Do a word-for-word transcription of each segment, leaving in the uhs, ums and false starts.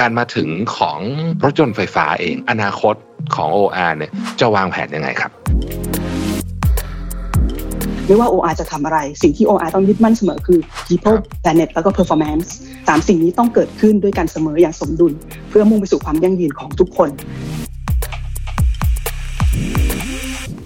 การมาถึงของรถยนต์ไฟฟ้าเองอนาคตของ โอ อาร์ เนี่ยจะวางแผนยังไงครับไม่ว่า โอ อาร์ จะทำอะไรสิ่งที่ โอ อาร์ ต้องยึดมั่นเสมอคือ People, Planet แล้วก็ Performance สามสิ่งนี้ต้องเกิดขึ้นด้วยกันเสมออย่างสมดุลเพื่อมุ่งไปสู่ความยั่งยืนของทุกคน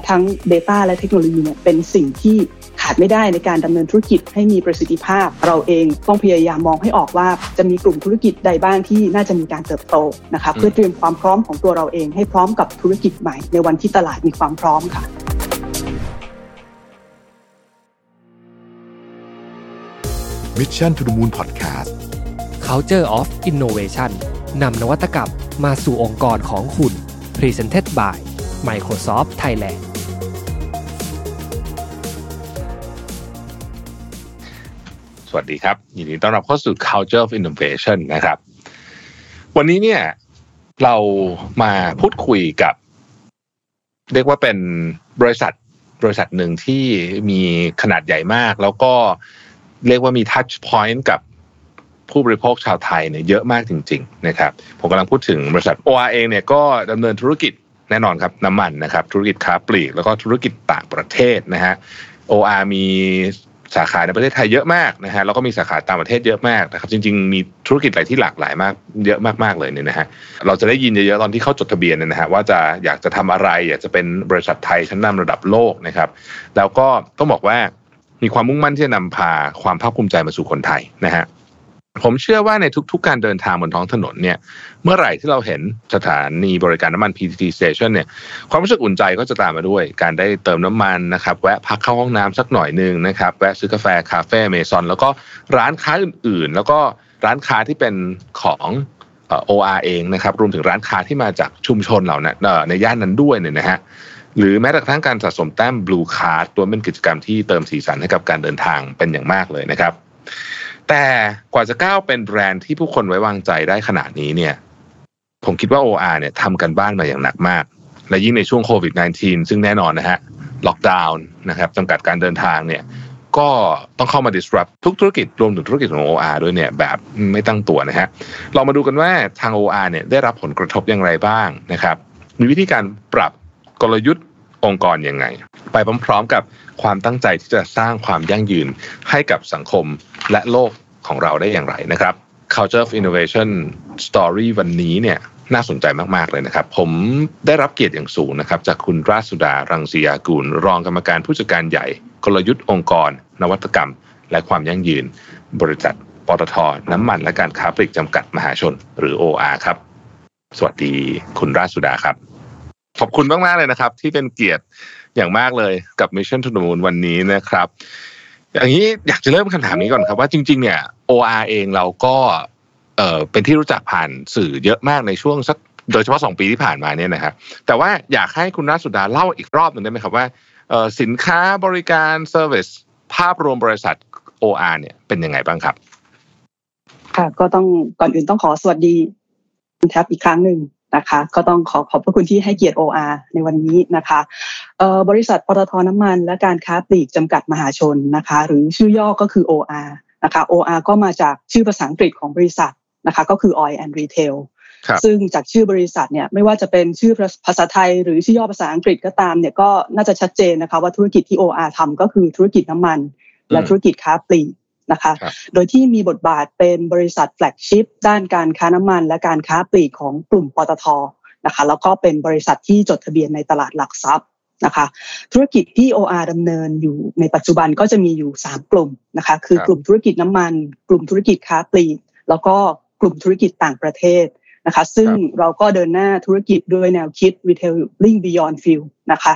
ทั้ง Data และเทคโนโลยีเนี่ยเป็นสิ่งที่ขาดไม่ได้ในการดำเนินธุรกิจให้มีประสิทธิภาพเราเองต้องพยายามมองให้ออกว่าจะมีกลุ่มธุรกิจใดบ้างที่น่าจะมีการเติบโตนะคะเพื่อเตรียมความพร้อมของตัวเราเองให้พร้อมกับธุรกิจใหม่ในวันที่ตลาดมีความพร้อมค่ะMission to the Moon Podcast Culture of Innovation นำนวัตกรรมมาสู่องค์กรของคุณ Presented by Microsoft Thailand สวัสดีครับยินดีต้อนรับเข้าสู่ Culture of Innovation นะครับวันนี้เนี่ยเรามาพูดคุยกับเรียกว่าเป็นบริษัทบริษัทหนึ่งที่มีขนาดใหญ่มากแล้วก็เรียกว่ามี touch point กับผู้บริโภคชาวไทยเนี่ยเยอะมากจริงๆนะครับผมกำลังพูดถึงบริษัท โอ อาร์ เองเนี่ยก็ดำเนินธุรกิจแน่นอนครับน้ำมันนะครับธุรกิจค้าปลีกแล้วก็ธุรกิจต่างประเทศนะฮะ โอ อาร์ มีสาขาในประเทศไทยเยอะมากนะฮะแล้วก็มีสาขาต่างประเทศเยอะมากนะครับจริงๆมีธุรกิจอะไรที่หลากหลายมากเยอะมากๆเลยเนี่ยนะฮะเราจะได้ยินเยอะๆตอนที่เข้าจดทะเบียนเนี่ยนะฮะว่าจะอยากจะทำอะไรอยากจะเป็นบริษัทไทยชั้นนำระดับโลกนะครับแล้วก็ต้องบอกว่ามีความมุ่งมั่นที่จะนำพาความภาคภูมิใจมาสู่คนไทยนะฮะผมเชื่อว่าในทุกๆการเดินทางบนท้องถนนเนี่ยเมื่อไหร่ที่เราเห็นสถานีบริการน้ำมัน พี ที ที Station เนี่ยความรู้สึกอุ่นใจก็จะตามมาด้วยการได้เติมน้ำมันนะครับแวะพักเข้าห้องน้ำสักหน่อยนึงนะครับแวะซื้อกาแฟ Café Amazon แล้วก็ร้านค้าอื่นๆแล้วก็ร้านค้าที่เป็นของเอ่อ โอ อาร์ เองนะครับรวมถึงร้านค้าที่มาจากชุมชนเหล่านั้นในย่านนั้นด้วยเนี่ยนะฮะหรือแม้กระทั่งการสะสมแต้ม Blue Card ตัวเป็นกิจกรรมที่เติมสีสันให้กับการเดินทางเป็นอย่างมากเลยนะครับแต่กว่าจะก้าวเป็นแบรนด์ที่ผู้คนไว้วางใจได้ขนาดนี้เนี่ยผมคิดว่า โอ อาร์ เนี่ยทำกันบ้านมาอย่างหนักมากและยิ่งในช่วงโควิด สิบเก้า ซึ่งแน่นอนนะฮะล็อกดาวน์นะครับจำกัดการเดินทางเนี่ยก็ต้องเข้ามา disrupt ทุกธุรกิจรวมถึงธุรกิจของ โอ อาร์ ด้วยเนี่ยแบบไม่ตั้งตัวนะฮะเรามาดูกันว่าทาง โอ อาร์ เนี่ยได้รับผลกระทบอย่างไรบ้างนะครับมีวิธีการปรับกลยุทธ์องค์กรยังไงไปพร้อมๆกับความตั้งใจที่จะสร้างความยั่งยืนให้กับสังคมและโลกของเราได้อย่างไรนะครับ Culture of Innovation Story วันนี้เนี่ยน่าสนใจมากๆเลยนะครับผมได้รับเกียรติอย่างสูงนะครับจากคุณราชสุดารังสียากูลรองกรรมการผู้จัดการใหญ่กลยุทธ์องค์กรนวัตกรรมและความยั่งยืนบริษัทปตท.น้ำมันและการค้าปลีกจำกัดมหาชนหรือ โอ อาร์ ครับสวัสดีคุณราชสุดาครับขอบคุณมากมากเลยนะครับที่เป็นเกียรติอย่างมากเลยกับ Mission to the Moon วันนี้นะครับอย่างนี้อยากจะเริ่มคำถามนี้ก่อนครับว่าจริงๆเนี่ย โอ อาร์ เองเราก็เอ่อเป็นที่รู้จักผ่านสื่อเยอะมากในช่วงสักโดยเฉพาะสองปีที่ผ่านมาเนี่ยนะครับแต่ว่าอยากให้คุณราชสุดาเล่าอีกรอบหนึ่งได้ไหมครับว่าเอ่อสินค้าบริการ Service ภาพรวมบริษัท โอ อาร์ เนี่ยเป็นยังไงบ้างครับค่ะก็ต้องก่อนอื่นต้องขอสวัสดีคุณแท็บอีกครั้งนึงนะคะก็ต้องขอขอบพระคุณที่ให้เกียรติ โอ อาร์ ในวันนี้นะคะเอ่อบริษัทปตท.น้ำมันและการค้าปลีกจำกัดมหาชนนะคะหรือชื่อย่อก็คือ โอ อาร์ นะคะ โอ อาร์ ก็มาจากชื่อภาษาอังกฤษของบริษัทนะคะก็คือ Oil and Retail ซึ่งจากชื่อบริษัทเนี่ยไม่ว่าจะเป็นชื่อภาษาไทยหรือชื่อย่อภาษาอังกฤษก็ตามเนี่ยก็น่าจะชัดเจนนะคะว่าธุรกิจที่ โอ อาร์ ทำก็คือธุรกิจน้ำมันและธุรกิจค้าปลีกนะคะโดยที่มีบทบาทเป็นบริษัทแฟลกชิพด้านการค้าน้ำมันและการค้าปลีกของกลุ่มปตท.นะคะแล้วก็เป็นบริษัทที่จดทะเบียนในตลาดหลักทรัพย์นะคะธุรกิจที่ โอ อาร์ ดำเนินอยู่ในปัจจุบันก็จะมีอยู่สามกลุ่มนะคะคือกลุ่มธุรกิจน้ำมันกลุ่มธุรกิจค้าปลีกแล้วก็กลุ่มธุรกิจต่างประเทศนะคะซึ่งเราก็เดินหน้าธุรกิจด้วยแนวคิด Retailing Beyond Fuel นะคะ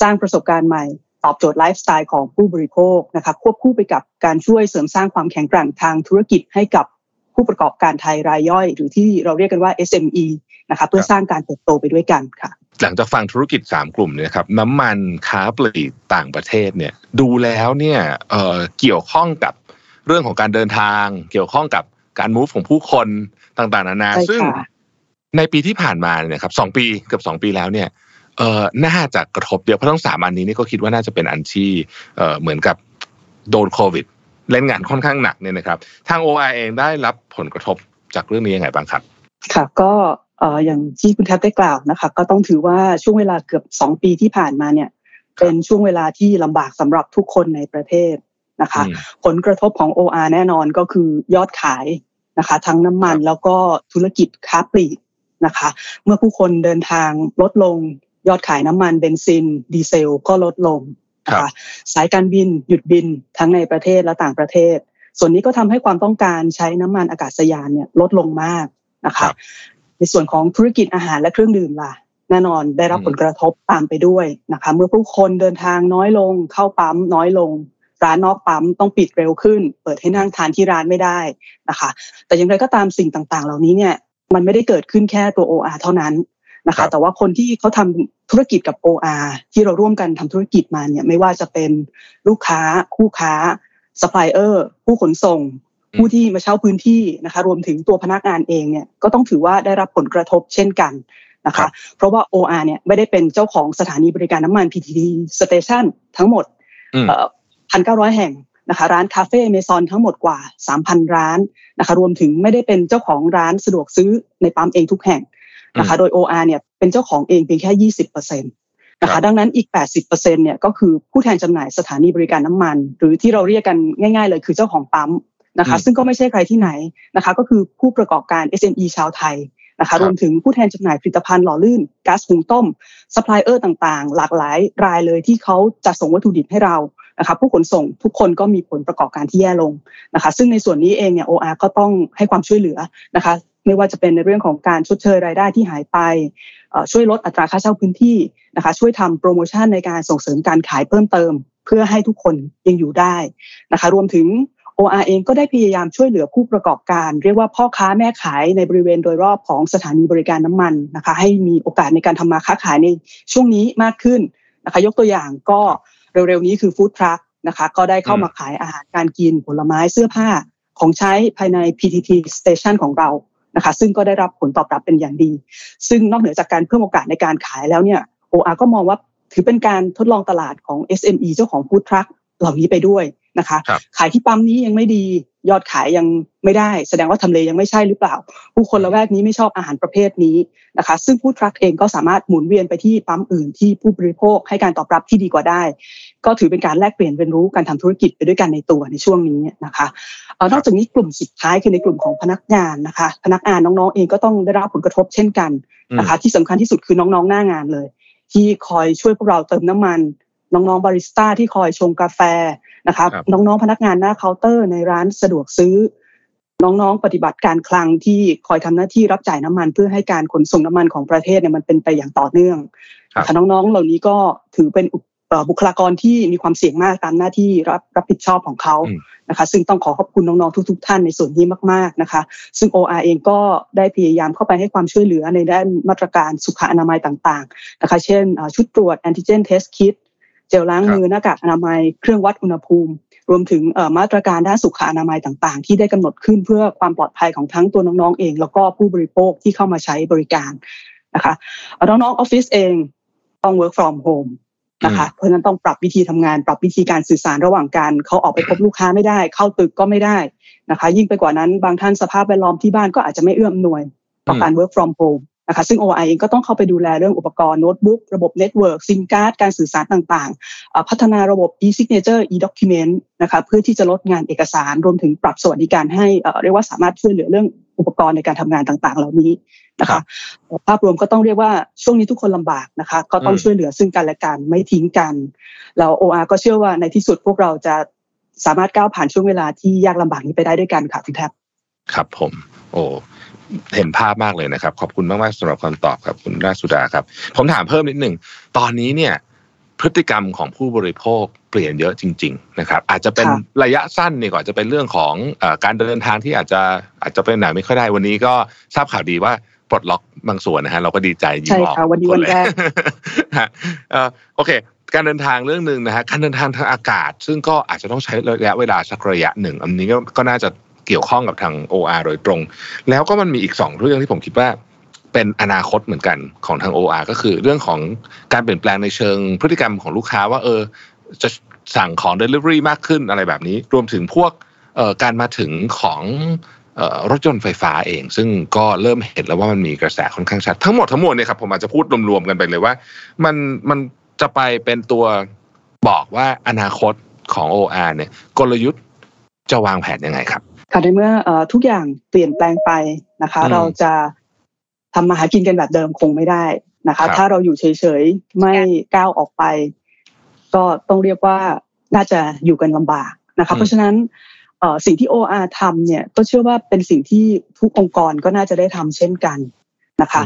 สร้างประสบการณ์ใหม่ตอบโจทย์ไลฟ์สไตล์ของผู้บริโภคนะคะควบคู่ไปกับการช่วยเสริมสร้างความแข็งแกร่งทางธุรกิจให้กับผู้ประกอบการไทยรายย่อยหรือที่เราเรียกกันว่า เอส เอ็ม อี นะคะเพื่อสร้างการเติบโตไปด้วยกันค่ะหลังจากฟังธุรกิจสามกลุ่มเนี่ยครับน้ำมันค้าปลีกต่างประเทศเนี่ยดูแล้วเนี่ย เอ่อ เกี่ยวข้องกับเรื่องของการเดินทางเกี่ยวข้องกับการมูฟของผู้คนต่างๆนานาซึ่งในปีที่ผ่านมาเนี่ยครับสองปีกับสองปีแล้วเนี่ยเอ่อน่าจะกระทบเดียวเพราะทั้งสามอันนี้นี่ก็คิดว่าน่าจะเป็นอันที่เอ่อเหมือนกับโดนโควิดเล่นงานค่อนข้างหนักเนี่ยนะครับทาง โอ อาร์ เองได้รับผลกระทบจากเรื่องนี้ยังไงบ้างครับ ค่ะก็อย่างที่คุณแทบได้กล่าวนะคะก็ต้องถือว่าช่วงเวลาเกือบสองปีที่ผ่านมาเนี่ยเป็นช่วงเวลาที่ลำบากสำหรับทุกคนในประเทศนะคะผลกระทบของ โอ อาร์ แน่นอนก็คือยอดขายนะคะทั้งน้ำมันแล้วก็ธุรกิจค้าปลีกนะคะเมื่อผู้คนเดินทางลดลงยอดขายน้ำมันเบนซินดีเซลก็ลดลงนะคะสายการบินหยุดบินทั้งในประเทศและต่างประเทศส่วนนี้ก็ทำให้ความต้องการใช้น้ำมันอากาศยานเนี่ยลดลงมากนะคะในส่วนของธุรกิจอาหารและเครื่องดื่มล่ะแน่นอนได้รับผลกระทบตามไปด้วยนะคะเมื่อผู้คนเดินทางน้อยลงเข้าปั๊มน้อยลงร้านนอกปั๊มต้องปิดเร็วขึ้นเปิดให้นั่งทานที่ร้านไม่ได้นะคะแต่อย่างไรก็ตามสิ่งต่างๆเหล่านี้เนี่ยมันไม่ได้เกิดขึ้นแค่ตัว โอ อาร์ เท่านั้นนะคะแต่ว่าคนที่เขาทำธุรกิจกับ โอ อาร์ ที่เราร่วมกันทำธุรกิจมาเนี่ยไม่ว่าจะเป็นลูกค้าคู่ค้าซัพพลายเออร์ผู้ขนส่งผู้ที่มาเช่าพื้นที่นะคะรวมถึงตัวพนักงานเองเนี่ยก็ต้องถือว่าได้รับผลกระทบเช่นกันนะคะเพราะว่า โอ อาร์ เนี่ยไม่ได้เป็นเจ้าของสถานีบริการน้ำมัน พี ที ที Station ทั้งหมด หนึ่งพันเก้าร้อย แห่งนะคะร้าน Café Amazon ทั้งหมดกว่า สามพัน ร้านนะคะรวมถึงไม่ได้เป็นเจ้าของร้านสะดวกซื้อในปั๊มเองทุกแห่งนะคะโดย โอ อาร์ เนี่ยเป็นเจ้าของเองเพียงแค่ ยี่สิบเปอร์เซ็นต์ นะคะดังนั้นอีก แปดสิบเปอร์เซ็นต์ เนี่ยก็คือผู้แทนจำหน่ายสถานีบริการน้ำมันหรือที่เราเรียกกันง่ายๆเลยคือเจ้าของปั๊มนะคะซึ่งก็ไม่ใช่ใครที่ไหนนะคะก็คือผู้ประกอบการ เอส เอ็ม อี ชาวไทยนะคะรวมถึงผู้แทนจำหน่ายผลิตภัณฑ์หล่อลื่นก๊าซหุงต้มซัพพลายเออร์ต่างๆหลากหลายรายเลยที่เขาจัดส่งวัตถุดิบให้เรานะคะผู้ขนส่งทุกคนก็มีผลประกอบการที่แย่ลงนะคะซึ่งในส่วนนี้เองเนี่ย โอ อาร์ ก็ต้องให้ความช่วยเหลือนะคะไม่ว่าจะเป็นในเรื่องของการชดเชยรายได้ที่หายไปช่วยลดอัตราค่าเช่าพื้นที่นะคะช่วยทำโปรโมชั่นในการส่งเสริมการขายเพิ่มเติมเพื่อให้ทุกคนยังอยู่ได้นะคะรวมถึง โอ อาร์ เองก็ได้พยายามช่วยเหลือผู้ประกอบการเรียกว่าพ่อค้าแม่ขายในบริเวณโดยรอบของสถานีบริการน้ำมันนะคะให้มีโอกาสในการทำมาค้าขายในช่วงนี้มากขึ้นนะคะยกตัวอย่างก็เร็วๆนี้คือฟู้ดทรัคนะคะก็ได้เข้ามาขายอาหารการกินผลไม้เสื้อผ้าของใช้ภายใน พี ที ที Station ของเรานะคะซึ่งก็ได้รับผลตอบรับเป็นอย่างดีซึ่งนอกเหนือจากการเพิ่มโอกาสในการขายแล้วเนี่ย โอ อาร์ ก็มองว่าถือเป็นการทดลองตลาดของ เอส เอ็ม อี เจ้าของฟู้ดทรัคเหล่านี้ไปด้วยนะคะขายที่ปั๊มนี้ยังไม่ดียอดขายยังไม่ได้แสดงว่าทำเลยังไม่ใช่หรือเปล่าผู้คนละแวกนี้ไม่ชอบอาหารประเภทนี้นะคะซึ่งฟู้ดทรัคเองก็สามารถหมุนเวียนไปที่ปั๊มอื่นที่ผู้บริโภคให้การตอบรับที่ดีกว่าได้ก็ถือเป็นการแลกเปลี่ยนเรียนรู้การทำธุรกิจไปด้วยกันในตัวในช่วงนี้นะคะนอกจากนี้กลุ่มสุดท้ายคือในกลุ่มของพนักงานนะคะพนักงานน้องๆเองก็ต้องได้รับผลกระทบเช่นกันนะคะที่สำคัญที่สุดคือน้องๆหน้างานเลยที่คอยช่วยพวกเราเติมน้ำมันน้องๆบาริสต้าที่คอยชงกาแฟนะคะน้องๆพนักงานหน้าเคาน์เตอร์ในร้านสะดวกซื้อน้องๆปฏิบัติการคลังที่คอยทำหน้าที่รับจ่ายน้ำมันเพื่อให้การขนส่งน้ำมันของประเทศเนี่ยมันเป็นไปอย่างต่อเนื่องค่ะน้องๆเหล่านี้ก็ถือเป็นบุคลากรที่มีความเสี่ยงมากตามหน้าที่รับรับผิดชอบของเขานะคะซึ่งต้องขอขอบคุณน้องๆทุกๆท่านในส่วนนี้มากๆนะคะซึ่ง โอ อาร์ เองก็ได้พยายามเข้าไปให้ความช่วยเหลือในด้านมาตรการสุขอนามัยต่างๆนะคะเช่นชุดตรวจแอนติเจนเทสคิทเจลล้างมือหน้ากากอนามัยเครื่องวัดอุณหภูมิรวมถึงมาตรการด้านสุขอนามัยต่างๆที่ได้กำหนดขึ้นเพื่อความปลอดภัยของทั้งตัวน้องๆเองแล้วก็ผู้บริโภคที่เข้ามาใช้บริการนะคะน้องๆออฟฟิศเองต้อง work from home นะคะเพราะฉะนั้นต้องปรับวิธีทำงานปรับวิธีการสื่อสารระหว่างกันเขาออกไปพบลูกค้าไม่ได้เข้าตึกก็ไม่ได้นะคะยิ่งไปกว่านั้นบางท่านสภาพแวดล้อมที่บ้านก็อาจจะไม่เอื้ออำนวยต่อการ work from homeนะคะซึ่ง โอ อาร์ เองก็ต้องเข้าไปดูแลเรื่องอุปกรณ์โน้ตบุ๊กระบบเน็ตเวิร์กซิมการ์ดการสื่อสารต่างๆพัฒนาระบบ e-signature e-document นะคะเพื่อที่จะลดงานเอกสารรวมถึงปรับสวัสดิการให้เรียกว่าสามารถช่วยเหลือเรื่องอุปกรณ์ในการทำงานต่างๆเหล่านี้นะคะภาพรวมก็ต้องเรียกว่าช่วงนี้ทุกคนลำบากนะคะก็ต้องช่วยเหลือซึ่งกันและกันไม่ทิ้งกันแล้ว โอ อาร์ ก็เชื่อว่าในที่สุดพวกเราจะสามารถก้าวผ่านช่วงเวลาที่ยากลำบากนี้ไปได้ด้วยกันค่ะคุณแทบครับผมโอ้เห็นภาพมากเลยนะครับขอบคุณมากๆสำหรับคำตอบครับคุณราชสุดาครับผมถามเพิ่มนิดหนึ่งตอนนี้เนี่ยพฤติกรรมของผู้บริโภคเปลี่ยนเยอะจริงๆนะครับอาจจะเป็นระยะสั้นนี่ก่อนจะเป็นเรื่องของการเดินทางที่อาจจะอาจจะเป็นไหนไม่ค่อยได้วันนี้ก็ทราบข่าวดีว่าปลดล็อกบางส่วนนะฮะเราก็ดีใจยิ้มออกวันนี้วันแรกโอเคการเดินทางเรื่องนึงนะฮะการเดินทางทางอากาศซึ่งก็อาจจะต้องใช้ระยะเวลาสักระยะหนึ่งอันนี้ก็น่าจะเกี่ยวข้องกับทาง โอ อาร์ โดยตรงแล้วก็มันมีอีกสองเรื่องที่ผมคิดว่าเป็นอนาคตเหมือนกันของทาง โอ อาร์ ก็คือเรื่องของการเปลี่ยนแปลงในเชิงพฤติกรรมของลูกค้าว่าเออจะสั่งของ delivery มากขึ้นอะไรแบบนี้รวมถึงพวกเอ่อการมาถึงของ รถยนต์ไฟฟ้าเองซึ่งก็เริ่มเห็นแล้วว่ามันมีกระแสค่อนข้างชัดทั้งหมดทั้งมวลเนี่ยครับผมอาจจะพูดรวมๆกันไปเลยว่ามันมันจะไปเป็นตัวบอกว่าอนาคตของ โอ อาร์ เนี่ยกลยุทธ์จะวางแผนยังไงครับค่ะในเมื่อทุกอย่างเปลี่ยนแปลงไปนะคะเราจะทำมาหากินกันแบบเดิมคงไม่ได้นะคะถ้าเราอยู่เฉยๆไม่ก้าวออกไปก็ต้องเรียกว่าน่าจะอยู่กันลำบากนะคะเพราะฉะนั้นสิ่งที่ โอ อาร์ ทำเนี่ยก็เชื่อว่าเป็นสิ่งที่ทุกองค์กรก็น่าจะได้ทำเช่นกันนะคะ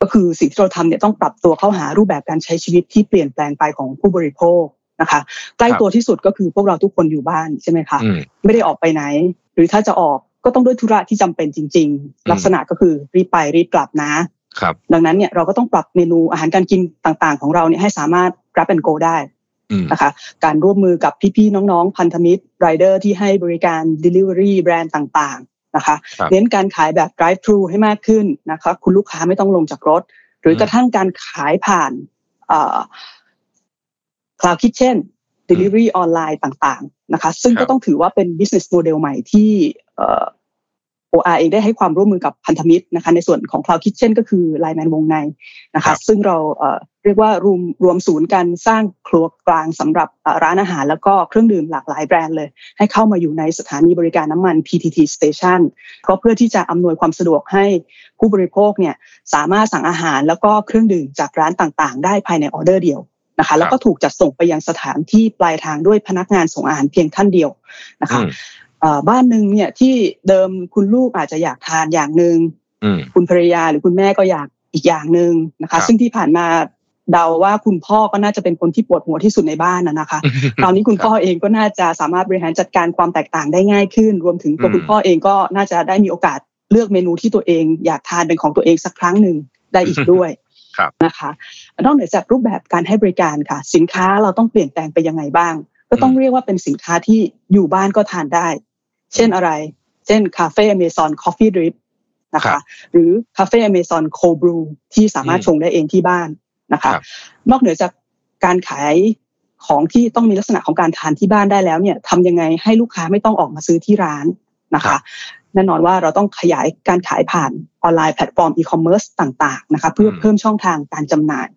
ก็คือสิ่งที่เราทำเนี่ยต้องปรับตัวเข้าหารูปแบบการใช้ชีวิตที่เปลี่ยนแปลงไปของผู้บริโภคนะคะใกล้ตัวที่สุดก็คือพวกเราทุกคนอยู่บ้านใช่ไหมคะไม่ได้ออกไปไหนหรือถ้าจะออกก็ต้องด้วยธุระที่จำเป็นจริงๆลักษณะก็คือรีบไปรีบกลับนะดังนั้นเนี่ยเราก็ต้องปรับเมนูอาหารการกินต่างๆของเราเนี่ยให้สามารถ grab and go ได้นะคะการร่วมมือกับพี่ๆน้องๆพันธมิตรไรเดอร์ที่ให้บริการ delivery แบรนด์ต่างๆนะคะเน้นการขายแบบ drive thru ให้มากขึ้นนะคะคุณลูกค้าไม่ต้องลงจากรถหรือกระทั่งการขายผ่าน Cloud Kitchen delivery ออนไลน์ต่างๆนะคะซึ่งก็ต้องถือว่าเป็น business model ใหม่ที่โอ อาร์ เองได้ให้ความร่วมมือกับพันธมิตรนะคะในส่วนของ Cloud Kitchen ก็คือ ไลน์ แมน วงในนะคะซึ่งเราเรียกว่ารวมรวมศูนย์การสร้างครัวกลางสำหรับร้านอาหารแล้วก็เครื่องดื่มหลากหลายแบรนด์เลยให้เข้ามาอยู่ในสถานีบริการน้ำมัน พี ที ที Station ก็เพื่อที่จะอำนวยความสะดวกให้ผู้บริโภคเนี่ยสามารถสั่งอาหารแล้วก็เครื่องดื่มจากร้านต่างๆได้ภายในออเดอร์เดียวนะคะแล้วก็ถูกจัดส่งไปยังสถานที่ปลายทางด้วยพนักงานส่งอาหารเพียงท่านเดียวนะคะบ้านหนึ่งเนี่ยที่เดิมคุณลูกอาจจะอยากทานอย่างนึงคุณภรรยาหรือคุณแม่ก็อยากอีกอย่างนึงนะคะซึ่งที่ผ่านมาเดาว่าคุณพ่อก็น่าจะเป็นคนที่ปวดหัวที่สุดในบ้านน่ะนะคะตอนนี้คุณพ่อเองก็น่าจะสามารถบริหารจัดการความแตกต่างได้ง่ายขึ้นรวมถึงตัวคุณพ่อเองก็น่าจะได้มีโอกาสเลือกเมนูที่ตัวเองอยากทานเป็นของตัวเองสักครั้งนึงได้อีกด้วยนะคะนอกเหนือจากรูปแบบการให้บริการค่ะสินค้าเราต้องเปลี่ยนแปลงไปยังไงบ้างก็ต้องเรียกว่าเป็นสินค้าที่อยู่บ้านก็ทานได้เช่นอะไรเช่น Café Amazon Coffee Drip นะคะหรือ Café Amazon Cold Brew ที่สามารถชงได้เองที่บ้านนะคะนอกเหนือจากการขายของที่ต้องมีลักษณะของการทานที่บ้านได้แล้วเนี่ยทำยังไงให้ลูกค้าไม่ต้องออกมาซื้อที่ร้านนะคะแน่นอนว่าเราต้องขยายการขายผ่านออนไลน์แพลตฟอร์มอีคอมเมิร์ซต่างๆนะคะเพื่อเพิ่มช่องทางการจำหน่าย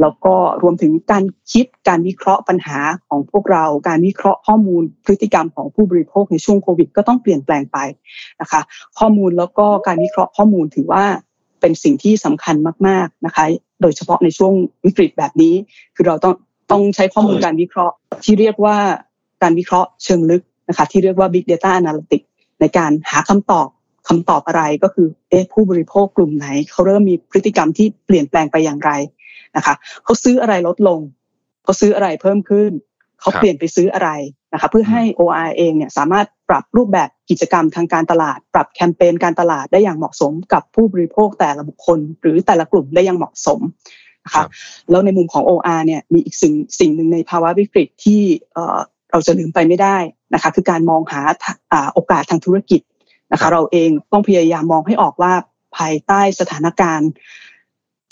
แล้วก็รวมถึงการคิดการวิเคราะห์ปัญหาของพวกเราการวิเคราะห์ข้อมูลพฤติกรรมของผู้บริโภคในช่วงโควิดก็ต้องเปลี่ยนแปลงไปนะคะข้อมูลแล้วก็การวิเคราะห์ข้อมูลถือว่าเป็นสิ่งที่สำคัญมากๆนะคะโดยเฉพาะในช่วงวิกฤตแบบนี้คือเราต้องต้องใช้ข้อมูลการวิเคราะห์ที่เรียกว่าการวิเคราะห์เชิงลึกนะคะที่เรียกว่า Big Data Analytics ในการหาคำตอบคำตอบอะไรก็คือเอ๊ะผู้บริโภคกลุ่มไหนเขาเริ่มมีพฤติกรรมที่เปลี่ยนแปลงไปอย่างไรนะคะเขาซื้ออะไรลดลงเขาซื้ออะไรเพิ่มขึ้นเขาเปลี่ยนไปซื้ออะไรนะคะเพื่อให้ โอ อาร์ เองเนี่ยสามารถปรับรูปแบบกิจกรรมทางการตลาดปรับแคมเปญการตลาดได้อย่างเหมาะสมกับผู้บริโภคแต่ละบุคคลหรือแต่ละกลุ่มได้อย่างเหมาะสมนะคะแล้วในมุมของ โอ อาร์ เนี่ยมีอีกสิ่งสิ่งหนึ่งในภาวะวิกฤตที่เราจะลืมไปไม่ได้นะคะคือการมองหาโอกาสทางธุรกิจนะคะเราเองต้องพยายามมองให้ออกว่าภายใต้สถานการณ์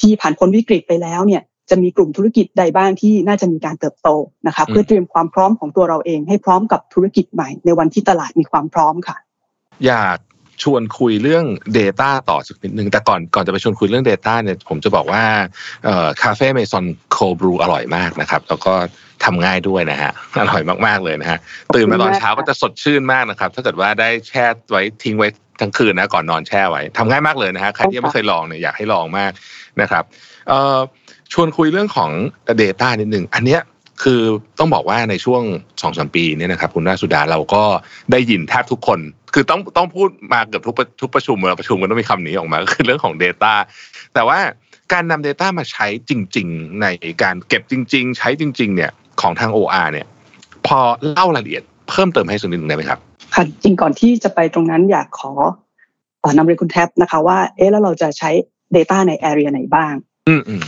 ที่ผ่านพ้นวิกฤตไปแล้วเนี่ยจะมีกลุ่มธุรกิจใดบ้างที่น่าจะมีการเติบโตนะคะเพื่อเตรียมความพร้อมของตัวเราเองให้พร้อมกับธุรกิจใหม่ในวันที่ตลาดมีความพร้อมค่ะอยากชวนคุยเรื่อง data ต่อสักนิดนึงแต่ก่อนก่อนจะไปชวนคุยเรื่อง data เนี่ยผมจะบอกว่าเอ่อ Café Amazon Cold Brew อร่อยมากนะครับแล้วก็ทำง่ายด้วยนะฮะอร่อยมากๆเลยนะฮะตื่นมาตอนเช้าก็จะสดชื่นมากนะครับถ้าเกิดว่าได้แช่ไว้ทิ้งไว้ทั้งคืนนะก่อนนอนแช่ไว้ทำง่ายมากเลยนะฮะใครที่ยังไม่เคยลองเนี่ยอยากให้ลองมากนะครับเอ่อชวนคุยเรื่องของ data นิดนึงอันเนี้ยคือต้องบอกว่าในช่วง สองสาม ปีเนี่ยนะครับคุณราชสุดาเราก็ได้ยินแทบทุกคนคือต้องต้องพูดมาเกือบทุกทุกประชุมเวลาประชุมกันต้องมีคำนี้ออกมาก็คือเรื่องของ data แต่ว่าการนำ data มาใช้จริงๆในการเก็บจริงๆใช้จริงๆเนี่ยของทาง โอ อาร์ เนี่ยพอเล่ารายละเอียดเพิ่มเติมให้สักนิดนึงได้ไหมครับค่ะจริงก่อนที่จะไปตรงนั้นอยากขอขอนำเรียนคุณแท็บนะคะว่าเอ๊ะแล้วเราจะใช้ data ใน area ไหนบ้าง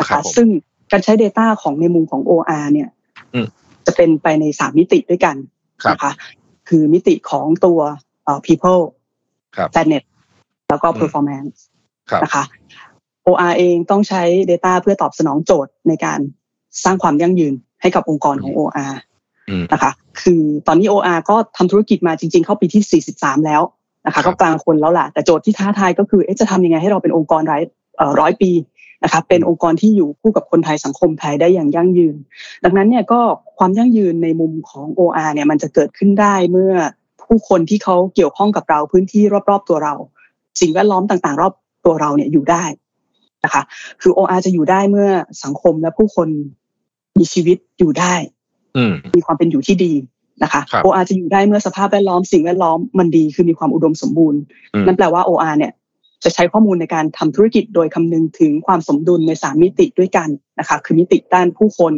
นะคะซึ่งการใช้ data ของในมุมของ โอ อาร์ เนี่ยจะเป็นไปในสามมิติด้วยกันนะคะคือมิติของตัวเอ่อ people planet แล้วก็ performance นะคะ โอ อาร์ เองต้องใช้ data เพื่อตอบสนองโจทย์ในการสร้างความยั่งยืนให้กับองค์กรของ โอ อาร์ นะคะคือตอนนี้ โอ อาร์ ก็ทำธุรกิจมาจริงๆเข้าปีที่สี่สิบสามแล้ว นะคะก็กลางคนแล้วล่ะแต่โจทย์ที่ท้าทายก็คือจะทำยังไงให้เราเป็นองค์กรร้อยปีนะคะเป็นองค์กรที่อยู่คู่กับคนไทยสังคมไทยได้อย่างยั่งยืนดังนั้นเนี่ยก็ความยั่งยืนในมุมของ โอ อาร์ เนี่ยมันจะเกิดขึ้นได้เมื่อผู้คนที่เขาเกี่ยวข้องกับเราพื้นที่รอบๆตัวเราสิ่งแวดล้อมต่างๆรอบตัวเราเนี่ยอยู่ได้นะคะคือ โอ อาร์ จะอยู่ได้เมื่อสังคมและผู้คนมีชีวิตอยู่ได้มีความเป็นอยู่ที่ดีนะคะ โอ อาร์ จะอยู่ได้เมื่อสภาพแวดล้อมสิ่งแวดล้อมมันดีคือมีความอุดมสมบูรณ์นั่นแปลว่า โอ อาร์ เนี่ยจะใช้ข้อมูลในการทำธุรกิจโดยคำนึงถึงความสมดุลในสามมิติด้วยกันนะคะคือมิติด้านผู้คน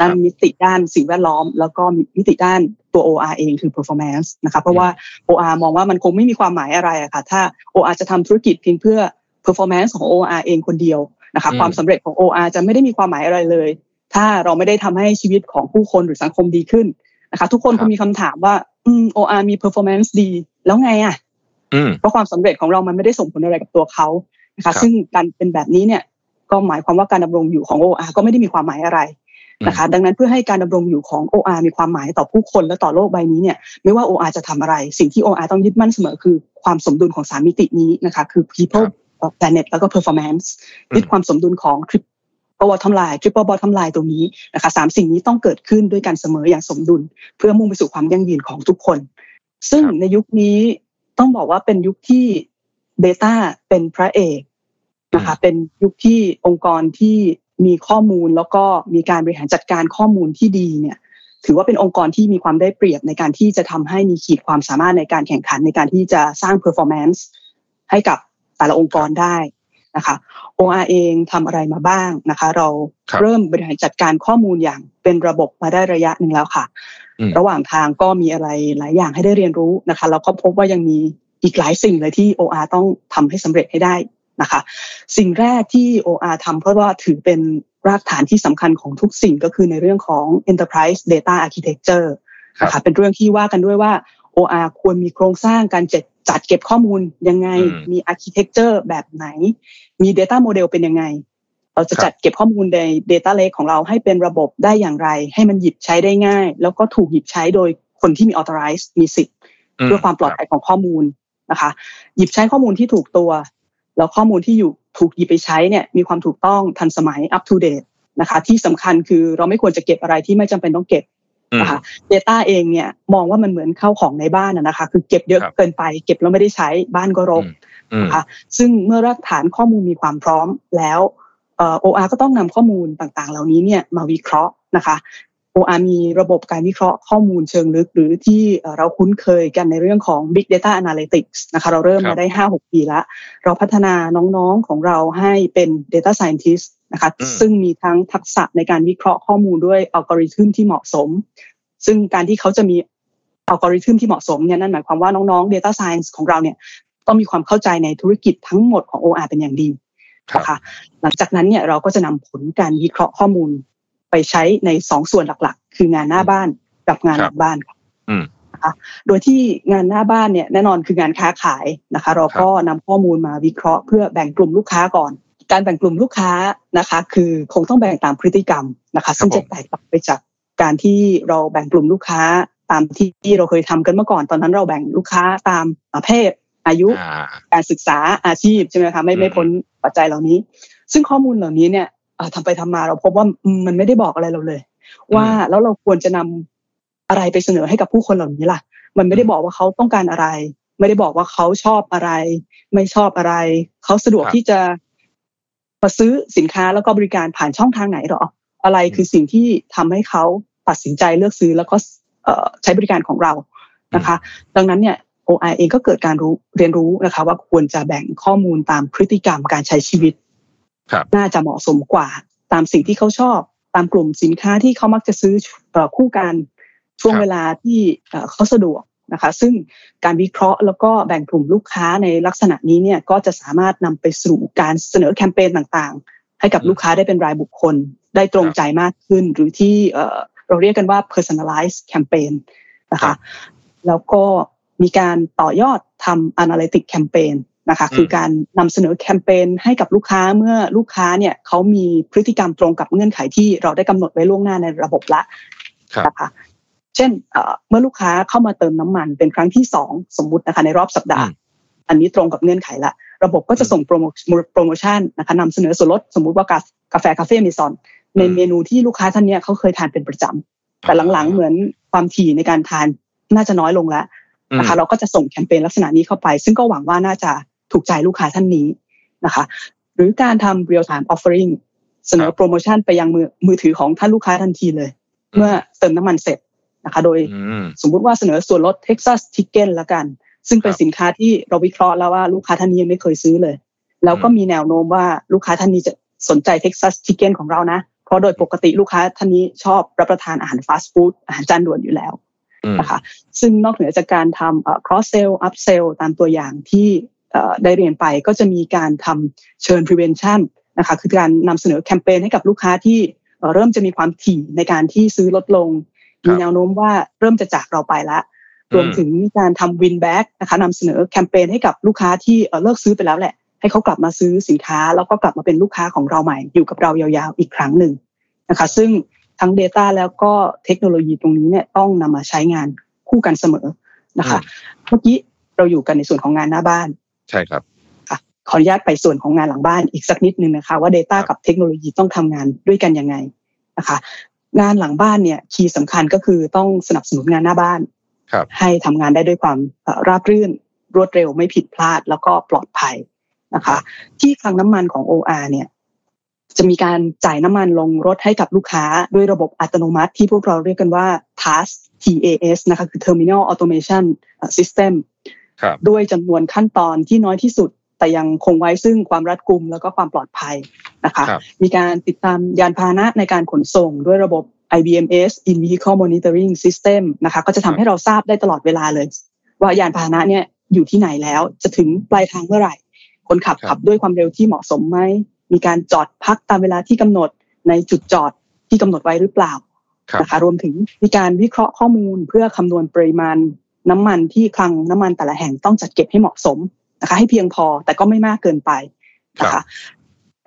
ด้านมิติด้านสิ่งแวดล้อมแล้วก็มิติด้านตัว โอ อาร์ เองคือ performance นะคะเพราะว่า โอ อาร์ มองว่ามันคงไม่มีความหมายอะไรอะค่ะถ้า โอ อาร์ จะทำธุรกิจเพียงเพื่อ performance ของ โอ อาร์ เองคนเดียวนะคะความสำเร็จของ โอ อาร์ จะไม่ได้มีความหมายอะไรเลยถ้าเราไม่ได้ทำให้ชีวิตของผู้คนหรือสังคมดีขึ้นนะคะทุกคนคงมีคำถามว่าอืม โอ อาร์ มี performance ดีแล้วไงอะเพราะความสำเร็จของเรามันไม่ได้ส่งผลอะไรกับตัวเขานะคะซึ่งการเป็นแบบนี้เนี่ยก็หมายความว่าการดำรงอยู่ของ โอ อาร์ ก็ไม่ได้มีความหมายอะไรนะคะดังนั้นเพื่อให้การดำรงอยู่ของ โอ อาร์ มีความหมายต่อผู้คนและต่อโลกใบนี้เนี่ยไม่ว่า โอ อาร์ จะทำอะไรสิ่งที่ โอ อาร์ ต้องยึดมั่นเสมอคือความสมดุลของสามมิตินี้นะคะคือ people planet แล้วก็ performance ยึดความสมดุลของ triple bottom line triple bottom line ตรงนี้นะคะสามสิ่งนี้ต้องเกิดขึ้นด้วยกันเสมออย่างสมดุลเพื่อมุ่งไปสู่ความยั่งยืนของทุกคนซึ่งในยุคนี้ต้องบอกว่าเป็นยุคที่ Data เป็นพระเอกนะคะเป็นยุคที่องค์กรที่มีข้อมูลแล้วก็มีการบริหารจัดการข้อมูลที่ดีเนี่ยถือว่าเป็นองค์กรที่มีความได้เปรียบในการที่จะทำให้มีขีดความสามารถในการแข่งขันในการที่จะสร้าง performance ให้กับแต่ละองค์กรได้นะคะ โอ อาร์ เองทำอะไรมาบ้างนะคะเราเริ่มบริหารจัดการข้อมูลอย่างเป็นระบบมาได้ระยะหนึ่งแล้วค่ะระหว่างทางก็มีอะไรหลายอย่างให้ได้เรียนรู้นะคะแล้วก็พบว่ายังมีอีกหลายสิ่งเลยที่ โอ อาร์ ต้องทำให้สำเร็จให้ได้นะคะสิ่งแรกที่ โอ อาร์ ทำเพราะว่าถือเป็นรากฐานที่สำคัญของทุกสิ่งก็คือในเรื่องของ Enterprise Data Architecture นะคะเป็นเรื่องที่ว่ากันด้วยว่า โอ อาร์ ควรมีโครงสร้างการจัดจัดเก็บข้อมูลยังไงมี Architecture แบบไหนมี Data Model เป็นยังไงเราจะจัดเก็บข้อมูลใน Data Lake ของเราให้เป็นระบบได้อย่างไรให้มันหยิบใช้ได้ง่ายแล้วก็ถูกหยิบใช้โดยคนที่มี Authorize มีสิทธิ์เพื่อความปลอดภัยของข้อมูลนะคะหยิบใช้ข้อมูลที่ถูกตัวแล้วข้อมูลที่อยู่ถูกหยิบไปใช้เนี่ยมีความถูกต้องทันสมัย up to date นะคะที่สำคัญคือเราไม่ควรจะเก็บอะไรที่ไม่จำเป็นต้องเก็บนะคะ Data เองเนี่ยมองว่ามันเหมือนข้าวของในบ้านนะคะคือเก็บเยอะเกินไปเก็บแล้วไม่ได้ใช้บ้านก็รกนะคะซึ่งเมื่อรากฐานข้อมูลมีความพร้อมแล้วเอ่อ โอ อาร์ ก็ต้องนำข้อมูลต่างๆเหล่านี้เนี่ยมาวิเคราะห์นะคะ โอ อาร์ มีระบบการวิเคราะห์ข้อมูลเชิงลึกหรือที่เราคุ้นเคยกันในเรื่องของ Big Data Analytics นะคะเราเริ่มมาได้ ห้าหก ปีละเราพัฒนาน้องๆของเราให้เป็น Data Scientist นะคะซึ่งมีทั้งทักษะในการวิเคราะห์ข้อมูลด้วยอัลกอริทึมที่เหมาะสมซึ่งการที่เขาจะมีอัลกอริทึมที่เหมาะสมเนี่ยนั่นหมายความว่าน้องๆ Data Science ของเราเนี่ยต้องมีความเข้าใจในธุรกิจทั้งหมดของ โอ อาร์ เป็นอย่างดีนะคะหลังจากนั้นเนี่ยเราก็จะนำผลการวิเคราะห์ข้อมูลไปใช้ในสองส่วนหลักๆคืองานหน้าบ้านกับงานหลังบ้านนะคะโดยที่งานหน้าบ้านเนี่ยแน่นอนคืองานค้าขายนะคะเราก็นำข้อมูลมาวิเคราะห์เพื่อแบ่งกลุ่มลูกค้าก่อนการแบ่งกลุ่มลูกค้านะคะคือคงต้องแบ่งตามพฤติกรรมนะคะซึ่งจะแตกต่างไปจากการที่เราแบ่งกลุ่มลูกค้าตามที่เราเคยทำกันเมื่อก่อนตอนนั้นเราแบ่งลูกค้าตามเพศอายุการศึกษาอาชีพใช่ไหมคะไม่ไม่พ้นปัจจัยเหล่านี้ซึ่งข้อมูลเหล่านี้เนี่ยทำไปทำมาเราพบว่ามันไม่ได้บอกอะไรเราเลยว่าแล้วเราควรจะนำอะไรไปเสนอให้กับผู้คนเหล่านี้ล่ะมันไม่ได้บอกว่าเขาต้องการอะไรไม่ได้บอกว่าเขาชอบอะไรไม่ชอบอะไรเขาสะดวกที่จะมาซื้อสินค้าแล้วก็บริการผ่านช่องทางไหนหรออะไรคือสิ่งที่ทำให้เขาตัดสินใจเลือกซื้อแล้วก็ใช้บริการของเรานะคะดังนั้นเนี่ยโอ อาร์ เองก็เกิดการรู้เรียนรู้นะคะว่าควรจะแบ่งข้อมูลตามพฤติกรรมการใช้ชีวิตน่าจะเหมาะสมกว่าตามสิ่งที่เขาชอบตามกลุ่มสินค้าที่เขามักจะซื้อคู่กันช่วงเวลาที่เขาสะดวกนะคะซึ่งการวิเคราะห์แล้วก็แบ่งกลุ่มลูกค้าในลักษณะนี้เนี่ยก็จะสามารถนำไปสู่การเสนอแคมเปญต่างๆให้กับลูกค้าได้เป็นรายบุคคลได้ตรงใจมากขึ้นหรือที่เราเรียกกันว่า personalized campaign นะคะแล้วก็มีการต่อยอดทำ analytic campaign นะคะคือการนำเสนอแคมเปญให้กับลูกค้าเมื่อลูกค้าเนี่ยเขามีพฤติกรรมตรงกับเงื่อนไขที่เราได้กำหนดไว้ล่วงหน้าในระบบละนะคะเช่นเมื่อลูกค้าเข้ามาเติมน้ำมันเป็นครั้งที่สองสมมุตินะคะในรอบสัปดาห์ อันนี้ตรงกับเงื่อนไขละระบบก็จะส่งโปรโมชั่นนะคะนำเสนอส่วนลดสมมุติว่ากาแฟ Café Amazon ในเมนูที่ลูกค้าท่านเนี้ยเขาเคยทานเป็นประจำแต่หลังๆเหมือนความถี่ในการทานน่าจะน้อยลงแล้วนะคะเราก็จะส่งแคมเปญลักษณะนี้เข้าไปซึ่งก็หวังว่าน่าจะถูกใจลูกค้าท่านนี้นะคะหรือการทำ real time offering เสนอโปรโมชั่นไปยังมือมือถือของท่านลูกค้าทันทีเลยเมื่อเติมน้ำมันเสร็จนะคะโดยสมมุติว่าเสนอส่วนลด Texas Chicken ละกันซึ่งเป็นสินค้าที่เราวิเคราะห์แล้วว่าลูกค้าท่านนี้ยังไม่เคยซื้อเลยแล้วก็มีแนวโน้มว่าลูกค้าท่านนี้จะสนใจ Texas Chicken ของเรานะเพราะโดยปกติลูกค้าท่านนี้ชอบรับประทานอาหารฟาสต์ฟู้ดอาหารจานด่วนอยู่แล้วนะคะซึ่งนอกเหนือจากการทำ cross sell up sell ตามตัวอย่างที่ได้เรียนไปก็จะมีการทำเชิญ prevention นะคะคือการนำเสนอแคมเปญให้กับลูกค้าที่เริ่มจะมีความถี่ในการที่ซื้อลดลงมีแนวโน้มว่าเริ่มจะจากเราไปละรวมถึงมีการทำ win back นะคะนำเสนอแคมเปญให้กับลูกค้าที่เลิกซื้อไปแล้วแหละให้เขากลับมาซื้อสินค้าแล้วก็กลับมาเป็นลูกค้าของเราใหม่อยู่กับเรายาวๆอีกครั้งหนึ่งนะคะซึ่งทั้ง data แล้วก็เทคโนโลยีตรงนี้เนี่ยต้องนำมาใช้งานคู่กันเสมอนะคะเมื่อกี้เราอยู่กันในส่วนของงานหน้าบ้านใช่ครับค่ะขออนุญาตไปส่วนของงานหลังบ้านอีกสักนิดนึงนะคะว่า data กับเทคโนโลยีต้องทำงานด้วยกันยังไงนะคะงานหลังบ้านเนี่ยคีย์สำคัญก็คือต้องสนับสนุนงานหน้าบ้านให้ทำงานได้ด้วยความราบรื่นรวดเร็วไม่ผิดพลาดแล้วก็ปลอดภัยนะคะที่คลังน้ำมันของ โอ อาร์ เนี่ยจะมีการจ่ายน้ำมันลงรถให้กับลูกค้าด้วยระบบอัตโนมัติที่พวกเราเรียกกันว่า ที เอ เอส ที เอ เอส นะคะคือ Terminal Automation System ด้วยจำนวนขั้นตอนที่น้อยที่สุดแต่ยังคงไว้ซึ่งความรัดกุมแล้วก็ความปลอดภัยนะคะมีการติดตามยานพาหนะในการขนส่งด้วยระบบ ไอ บี เอ็ม เอส In Vehicle Monitoring System นะคะก็จะทำให้เราทราบได้ตลอดเวลาเลยว่ายานพาหนะเนี่ยอยู่ที่ไหนแล้วจะถึงปลายทางเมื่อไหร่คนขับขับด้วยความเร็วที่เหมาะสมไหมมีการจอดพักตามเวลาที่กำหนดในจุดจอดที่กำหนดไว้หรือเปล่านะคะรวมถึงมีการวิเคราะห์ข้อมูลเพื่อคำนวณปริมาณน้ำมันที่คลังน้ำมันแต่ละแห่งต้องจัดเก็บให้เหมาะสมนะคะให้เพียงพอแต่ก็ไม่มากเกินไปนะคะ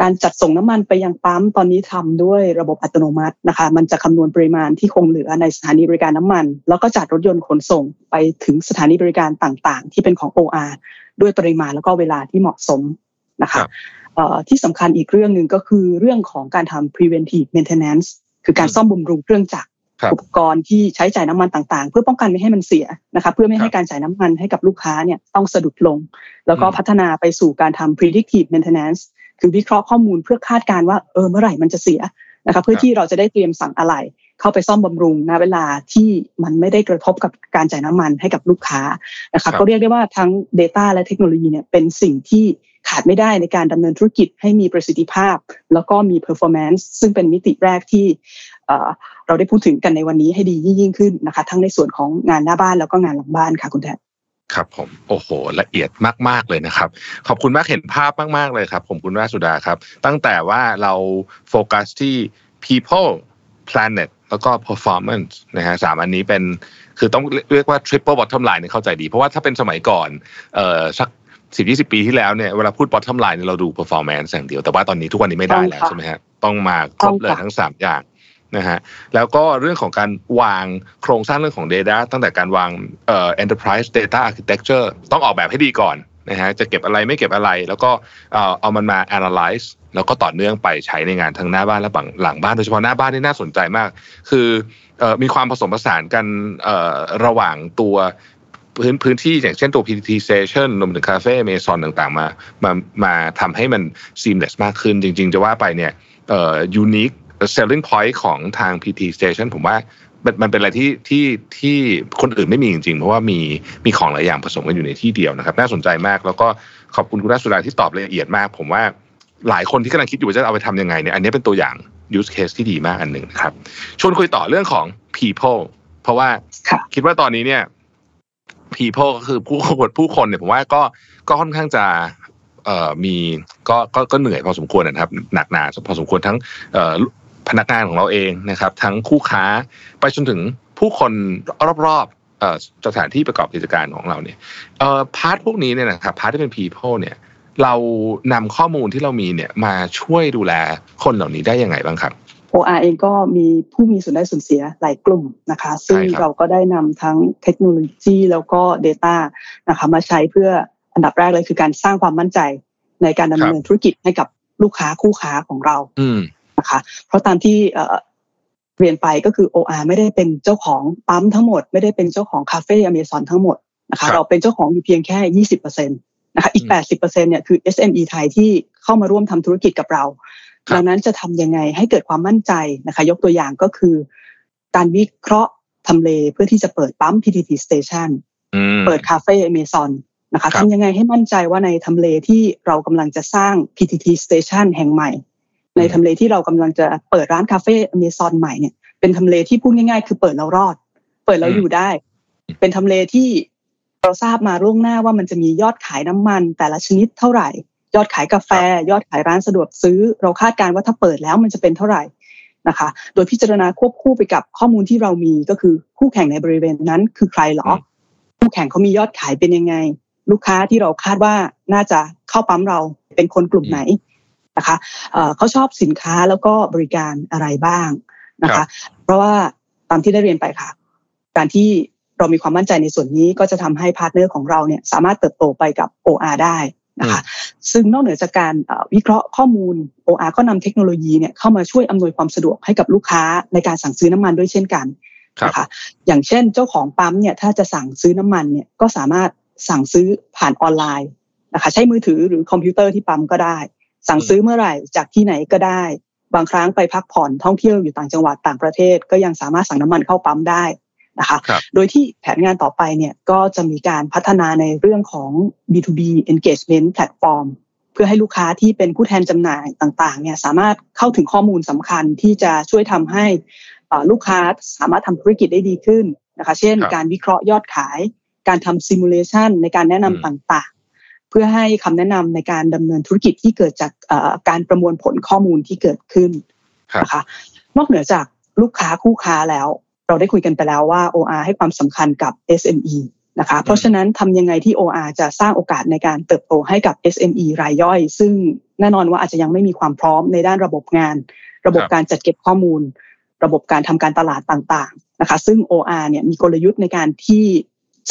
การจัดส่งน้ำมันไปยังปั๊มตอนนี้ทำด้วยระบบอัตโนมัตินะคะมันจะคำนวณปริมาณที่คงเหลือในสถานีบริการน้ำมันแล้วก็จัดรถยนต์ขนส่งไปถึงสถานีบริการต่างๆที่เป็นของ โอ อาร์ ด้วยปริมาณแล้วก็เวลาที่เหมาะสมนะคะที่สำคัญอีกเรื่องหนึ่งก็คือเรื่องของการทำ preventive maintenance คือการซ่อมบำรุงเครื่องจักรอุปกรณ์ที่ใช้จ่ายน้ำมันต่างๆเพื่อป้องกันไม่ให้มันเสียนะคะเพื่อไม่ให้การจ่ายน้ำมันให้กับลูกค้าเนี่ยต้องสะดุดลงแล้วก็พัฒนาไปสู่การทำ predictive maintenance คือวิเคราะห์ข้อมูลเพื่อคาดการณ์ว่าเออเมื่อไหร่มันจะเสียนะคะเพื่อที่เราจะได้เตรียมสั่งอะไหล่เข้าไปซ่อมบำรุงณเวลาที่มันไม่ได้กระทบกับการจ่ายน้ำมันให้กับลูกค้านะคะก็เรียกได้ว่าทั้ง data และเทคโนโลยีเนี่ยเป็นสิ่งที่ขาดไม่ได้ในการดำเนินธุรกิจให้มีประสิทธิภาพแล้วก็มี performance ซึ่งเป็นมิติแรกที่เราได้พูดถึงกันในวันนี้ให้ดียิ่งขึ้นนะคะทั้งในส่วนของงานหน้าบ้านแล้วก็งานหลังบ้านค่ะคุณแทนครับผมโอ้โหละเอียดมากๆเลยนะครับขอบคุณมากเห็นภาพมากๆเลยครับผมคุณราชสุดาครับตั้งแต่ว่าเราโฟกัสที่ people planet แล้วก็ performance นะฮะสามอันนี้เป็นคือต้องเรียกว่า triple bottom line เนี่ยเข้าใจดีเพราะว่าถ้าเป็นสมัยก่อนเอ่อสักสิบ ยี่สิบ ปีที่แล้วเนี่ยเวลาพูด bottom line เนี่ยเราดู performance อย่างเดียวแต่ว่าตอนนี้ทุกวันนี้ไม่ได้แล้วใช่ไหมฮะต้องมาครบเลยทั้งสามอย่างนะฮะแล้วก็เรื่องของการวางโครงสร้างเรื่องของ data ตั้งแต่การวางเอ่อ enterprise data architecture ต้องออกแบบให้ดีก่อนนะฮะจะเก็บอะไรไม่เก็บอะไรแล้วก็เอ่อเอามันมา analyze แล้วก็ต่อเนื่องไปใช้ในงานทั้งหน้าบ้านและหลังบ้านโดยเฉพาะหน้าบ้านนี่น่าสนใจมากคือเอ่อมีความผสมผสานกันเอ่อระหว่างตัวพื้นพื้นที่อย่างเช่นตัว พี ที ที Station รวมถึง Café Amazon ต่างๆมามามาทำให้มัน seamless มากขึ้นจริงๆจะว่าไปเนี่ยเอ่อ unique selling point ของทาง พี ที Station ผมว่ามันเป็นอะไรที่ที่ที่คนอื่นไม่มีจริงๆเพราะว่ามีมีของหลายอย่างผสมกันอยู่ในที่เดียวนะครับน่าสนใจมากแล้วก็ขอบคุณคุณราชสุดาที่ตอบละเอียดมากผมว่าหลายคนที่กำลังคิดอยู่ว่าจะเอาไปทำยังไงเนี่ยอันนี้เป็นตัวอย่าง use case ที่ดีมากอันหนึ่งนะครับชวนคุยต่อเรื่องของ people เพราะว่าคิดว่าตอนนี้เนี่ยpeople ก็คือผู้คนผู้คนเนี่ยผมว่าก็ก็ค่อนข้างจะเอ่อมีก็ก็ก็เหนื่อยพอสมควรนะครับหนักหนาพอสมควรทั้งเอ่อพนักงานของเราเองนะครับทั้งคู่ค้าไปจนถึงผู้คนรอบๆเอ่อสถานที่ประกอบกิจการของเราเนี่ยเอ่อพาร์ทพวกนี้เนี่ยนะครับพาร์ทที่เป็น people เนี่ยเรานำข้อมูลที่เรามีเนี่ยมาช่วยดูแลคนเหล่านี้ได้ยังไงบ้างครับโอ อาร์ เองก็มีผู้มีส่วนได้ส่วนเสียหลายกลุ่มนะคะซึ่งเราก็ได้นำทั้งเทคโนโลยีแล้วก็ data นะคะมาใช้เพื่อ อันดับแรกเลยคือการสร้างความมั่นใจในการดำเนินธุรกิจให้กับลูกค้าคู่ค้าของเรานะคะเพราะตามที่เรียนไปก็คือ โอ อาร์ ไม่ได้เป็นเจ้าของปั๊มทั้งหมดไม่ได้เป็นเจ้าของ Café Amazon ทั้งหมดนะคะเราเป็นเจ้าของอยู่เพียงแค่ ยี่สิบเปอร์เซ็นต์ นะคะอีก แปดสิบเปอร์เซ็นต์ เนี่ยคือ เอส เอ็ม อี ไทยที่เข้ามาร่วมทำธุรกิจกับเราดังนั้นจะทำยังไงให้เกิดความมั่นใจนะคะยกตัวอย่างก็คือการวิเคราะห์ทำเลเพื่อที่จะเปิดปั๊ม พี ที ที Station เปิด Café Amazon นะคะทำยังไงให้มั่นใจว่าในทำเลที่เรากำลังจะสร้าง พี ที ที Station แห่งใหม่ในทำเลที่เรากำลังจะเปิดร้าน Café Amazon ใหม่เนี่ยเป็นทำเลที่พูดง่ายๆคือเปิดแล้วรอดเปิดแล้วอยู่ได้เป็นทำเลที่เราทราบมาล่วงหน้าว่ามันจะมียอดขายน้ำมันแต่ละชนิดเท่าไหร่ยอดขายกาแฟยอดขายร้านสะดวกซื้อเราคาดการณ์ว่าถ้าเปิดแล้วมันจะเป็นเท่าไหร่นะคะโดยพิจารณาควบคู่ไปกับข้อมูลที่เรามีก็คือคู่แข่งในบริเวณนั้นคือใครหรอคู่แข่งเขามียอดขายเป็นยังไงลูกค้าที่เราคาดว่าน่าจะเข้าปั๊มเราเป็นคนกลุ่มไหนนะคะเขาชอบสินค้าแล้วก็บริการอะไรบ้างนะคะเพราะว่าตามที่ได้เรียนไปค่ะการที่เรามีความมั่นใจในส่วนนี้ก็จะทำให้พาร์ทเนอร์ของเราเนี่ยสามารถเติบโตไปกับ โอ อาร์ ได้นะคะซึ่งนอกเหนือจากการวิเคราะห์ข้อมูล โอ อาร์ ก็นำเทคโนโลยีเนี่ยเข้ามาช่วยอำนวยความสะดวกให้กับลูกค้าในการสั่งซื้อน้ำมันด้วยเช่นกันนะคะอย่างเช่นเจ้าของปั๊มเนี่ยถ้าจะสั่งซื้อน้ำมันเนี่ยก็สามารถสั่งซื้อผ่านออนไลน์นะคะใช้มือถือหรือคอมพิวเตอร์ที่ปั๊มก็ได้สั่งซื้อเมื่อไหร่จากที่ไหนก็ได้บางครั้งไปพักผ่อนท่องเที่ยวอยู่ต่างจังหวัดต่างประเทศก็ยังสามารถสั่งน้ำมันเข้าปั๊มได้นะคะโดยที่แผนงานต่อไปเนี่ยก็จะมีการพัฒนาในเรื่องของ บี ทู บี Engagement Platform เพื่อให้ลูกค้าที่เป็นผู้แทนจำหน่ายต่างๆเนี่ยสามารถเข้าถึงข้อมูลสำคัญที่จะช่วยทำให้ลูกค้าสามารถทำธุรกิจได้ดีขึ้นนะคะเช่นการวิเคราะห์ยอดขายการทำ Simulation ในการแนะนำต่างๆเพื่อให้คำแนะนำในการดำเนินธุรกิจที่เกิดจากการประมวลผลข้อมูลที่เกิดขึ้นนะคะนอกเหนือจากลูกค้าคู่ค้าแล้วเราได้คุยกันไปแล้วว่า โอ อาร์ ให้ความสำคัญกับ เอส เอ็ม อี นะคะเพราะฉะนั้นทำยังไงที่ โอ อาร์ จะสร้างโอกาสในการเติบโตให้กับ เอส เอ็ม อี รายย่อยซึ่งแน่นอนว่าอาจจะยังไม่มีความพร้อมในด้านระบบงานระบบการจัดเก็บข้อมูลระบบการทำการตลาดต่างๆนะคะซึ่ง โอ อาร์ เนี่ยมีกลยุทธ์ในการที่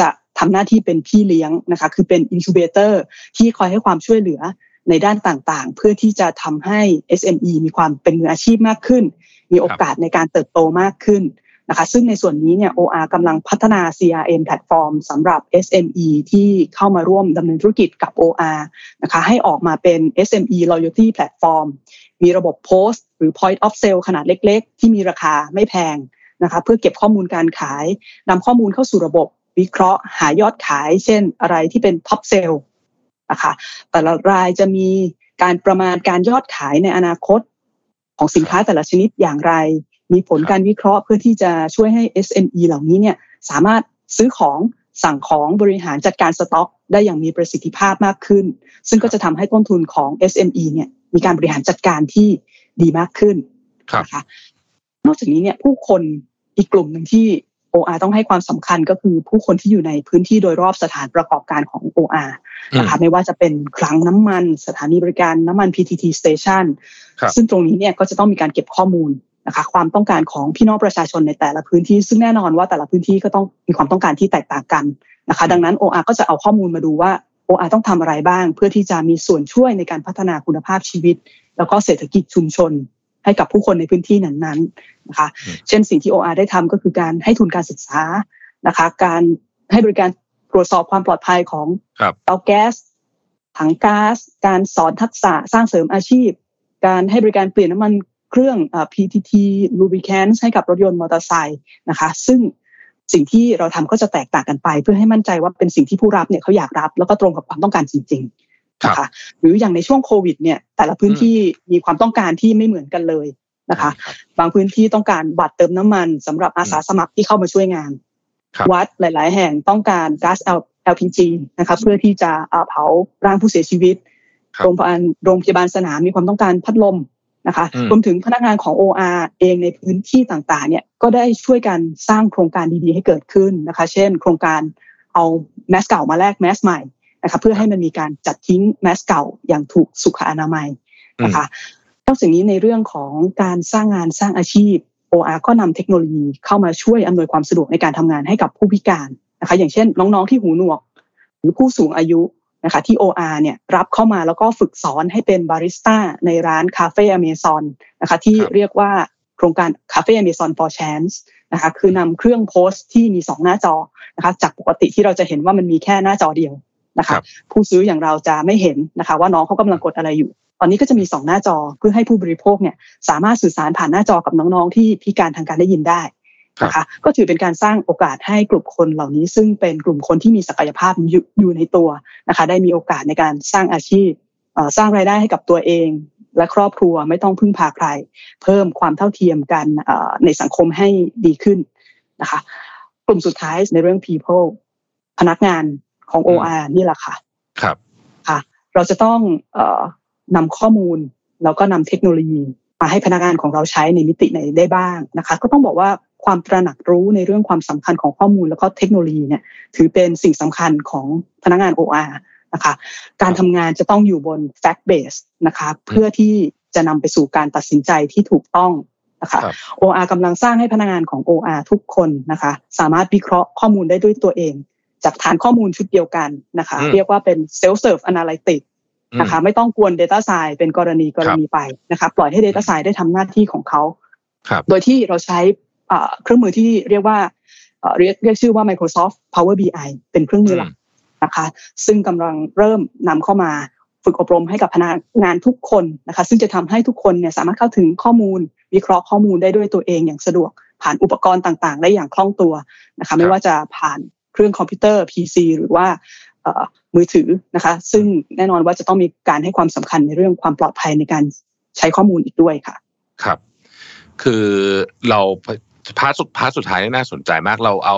จะทำหน้าที่เป็นพี่เลี้ยงนะคะคือเป็นอินคิวเบเตอร์ที่คอยให้ความช่วยเหลือในด้านต่างๆเพื่อที่จะทำให้ เอส เอ็ม อี มีความเป็นมืออาชีพมากขึ้นมีโอกาสในการเติบโตมากขึ้นนะคะซึ่งในส่วนนี้เนี่ย โอ อาร์ กำลังพัฒนา ซี อาร์ เอ็ม แพลตฟอร์มสำหรับ เอส เอ็ม อี ที่เข้ามาร่วมดำเนินธุรกิจกับ โอ อาร์ นะคะให้ออกมาเป็น เอส เอ็ม อี Loyalty Platform มีระบบ Post หรือ Point of Sale ขนาดเล็กๆที่มีราคาไม่แพงนะคะเพื่อเก็บข้อมูลการขายนำข้อมูลเข้าสู่ระบบวิเคราะห์หายอดขายเช่นอะไรที่เป็นท็อปเซลล์นะคะแต่ละรายจะมีการประมาณการยอดขายในอนาคตของสินค้าแต่ละชนิดอย่างไรมีผลการวิเคราะห์เพื่อที่จะช่วยให้ เอส เอ็ม อี เหล่านี้เนี่ยสามารถซื้อของสั่งของบริหารจัดการสต็อกได้อย่างมีประสิทธิภาพมากขึ้นซึ่งก็จะทำให้ต้นทุนของ เอส เอ็ม อี เนี่ยมีการบริหารจัดการที่ดีมากขึ้นนะคะนอกจากนี้เนี่ยผู้คนอีกกลุ่มนึงที่โอ อาร์ ต้องให้ความสำคัญก็คือผู้คนที่อยู่ในพื้นที่โดยรอบสถานประกอบการของ โอ อาร์ นะคะไม่ว่าจะเป็นคลังน้ำมันสถานีบริการน้ำมัน พี ที ที Station ซึ่งตรงนี้เนี่ยก็จะต้องมีการเก็บข้อมูลนะคะความต้องการของพี่น้องประชาชนในแต่ละพื้นที่ซึ่งแน่นอนว่าแต่ละพื้นที่ก็ต้องมีความต้องการที่แตกต่างกันนะคะดังนั้น โอ อาร์ ก็จะเอาข้อมูลมาดูว่า โอ อาร์ ต้องทำอะไรบ้างเพื่อที่จะมีส่วนช่วยในการพัฒนาคุณภาพชีวิตแล้วก็เศรษฐกิจชุมชนให้กับผู้คนในพื้นที่นั้นๆนะคะเช่นสิ่งที่ โอ อาร์ ได้ทำก็คือการให้ทุนการศึกษานะคะการให้บริการตรวจสอบความปลอดภัยของเตาแก๊สถังก๊าซการสอนทักษะสร้างเสริมอาชีพการให้บริการเปลี่ยนน้ำมันเครื่อง พี ที ที Lubricants ให้กับรถยนต์มอเตอร์ไซค์นะคะซึ่งสิ่งที่เราทำก็จะแตกต่างกันไปเพื่อให้มั่นใจว่าเป็นสิ่งที่ผู้รับเนี่ยเขาอยากรับแล้วก็ตรงกับความต้องการจริงๆนะคะหรืออย่างในช่วงโควิดเนี่ยแต่ละพื้นที่มีความต้องการที่ไม่เหมือนกันเลยนะคะบางพื้นที่ต้องการบัตรเติมน้ำมันสำหรับอาสาสมัครที่เข้ามาช่วยงานวัดหลายๆแห่งต้องการก๊าซ แอล พี จี นะคะเพื่อที่จะเผาร่างผู้เสียชีวิตโรงพยาบาลโรงพยาบาลสนามมีความต้องการพัดลมนะคะรวมถึงพนักงานของ โอ อาร์ เองในพื้นที่ต่างๆเนี่ยก็ได้ช่วยกันสร้างโครงการดีๆให้เกิดขึ้นนะคะเช่นโครงการเอาแมสเก่ามาแลกแมสใหม่นะคะเพื่อให้มันมีการจัดทิ้งแมสเก่าอย่างถูกสุขอนามัยนะคะนอกจากนี้ในเรื่องของการสร้างงานสร้างอาชีพ โอ อาร์ ก็นำเทคโนโลยีเข้ามาช่วยอำนวยความสะดวกในการทำงานให้กับผู้พิการนะคะอย่างเช่นน้องๆที่หูหนวกหรือผู้สูงอายุ นะคะที่ โอ อาร์ เนี่ยรับเข้ามาแล้วก็ฝึกสอนให้เป็นบาริสต้าในร้าน Café Amazon นะคะที่เรียกว่าโครงการ Café Amazon for Chance นะคะคือนำเครื่องโพสต์ที่มีสองหน้าจอนะคะจากปกติที่เราจะเห็นว่ามันมีแค่หน้าจอเดียวนะคะผู้ซื้ออย่างเราจะไม่เห็นนะคะว่าน้องเขากำลังกดอะไรอยู่ตอนนี้ก็จะมีสองหน้าจอเพื่อให้ผู้บริโภคเนี่ยสามารถสื่อสารผ่านหน้าจอกับน้องๆที่พิการทางการได้ยินได้นะคะก็ถือเป็นการสร้างโอกาสให้กลุ่มคนเหล่านี้ซึ่งเป็นกลุ่มคนที่มีศักยภาพอยู่ในตัวนะคะได้มีโอกาสในการสร้างอาชีพสร้างรายได้ให้กับตัวเองและครอบครัวไม่ต้องพึ่งพาใครเพิ่มความเท่าเทียมกันในสังคมให้ดีขึ้นนะคะกลุ่มสุดท้ายในเรื่อง people พนักงานของ โอ อาร์ นี่แหละค่ะครับค่ะเราจะต้องนำข้อมูลแล้วก็นำเทคโนโลยีมาให้พนักงานของเราใช้ในมิติไหนได้บ้างนะคะก็ต้องบอกว่าความตระหนักรู้ในเรื่องความสำคัญของข้อมูลแล้วก็เทคโนโลยีเนี่ยถือเป็นสิ่งสำคัญของพนักงาน โอ อาร์ นะคะการทำงานจะต้องอยู่บน fact base นะคะเพื่อที่จะนำไปสู่การตัดสินใจที่ถูกต้องนะคะ โอ อาร์ กำลังสร้างให้พนักงานของ โอ อาร์ ทุกคนนะคะสามารถวิเคราะห์ข้อมูลได้ด้วยตัวเองจากฐานข้อมูลชุดเดียวกันนะคะเรียกว่าเป็น self serve analytics นะคะไม่ต้องกวน data science เป็นกรณีกรณีไปนะคะปล่อยให้ data science ได้ทำหน้าที่ของเขาโดยที่เราใช้เครื่องมือที่เรียกว่าเรียกเรียกชื่อว่า Microsoft Power บี ไอ เป็นเครื่องมือหลักนะคะซึ่งกำลังเริ่มนำเข้ามาฝึกอบรมให้กับพนักงานทุกคนนะคะซึ่งจะทำให้ทุกคนเนี่ยสามารถเข้าถึงข้อมูลวิเคราะห์ข้อมูลได้ด้วยตัวเองอย่างสะดวกผ่านอุปกรณ์ต่างๆได้อย่างคล่องตัวนะคะไม่ว่าจะผ่านเครื่องคอมพิวเตอร์ พี ซี หรือว่ามือถือนะคะซึ่งแน่นอนว่าจะต้องมีการให้ความสำคัญในเรื่องความปลอดภัยในการใช้ข้อมูลอีกด้วยค่ะครับคือเราพาร์ทสุดพาร์ทสุดท้ายน่าสนใจมากเราเอา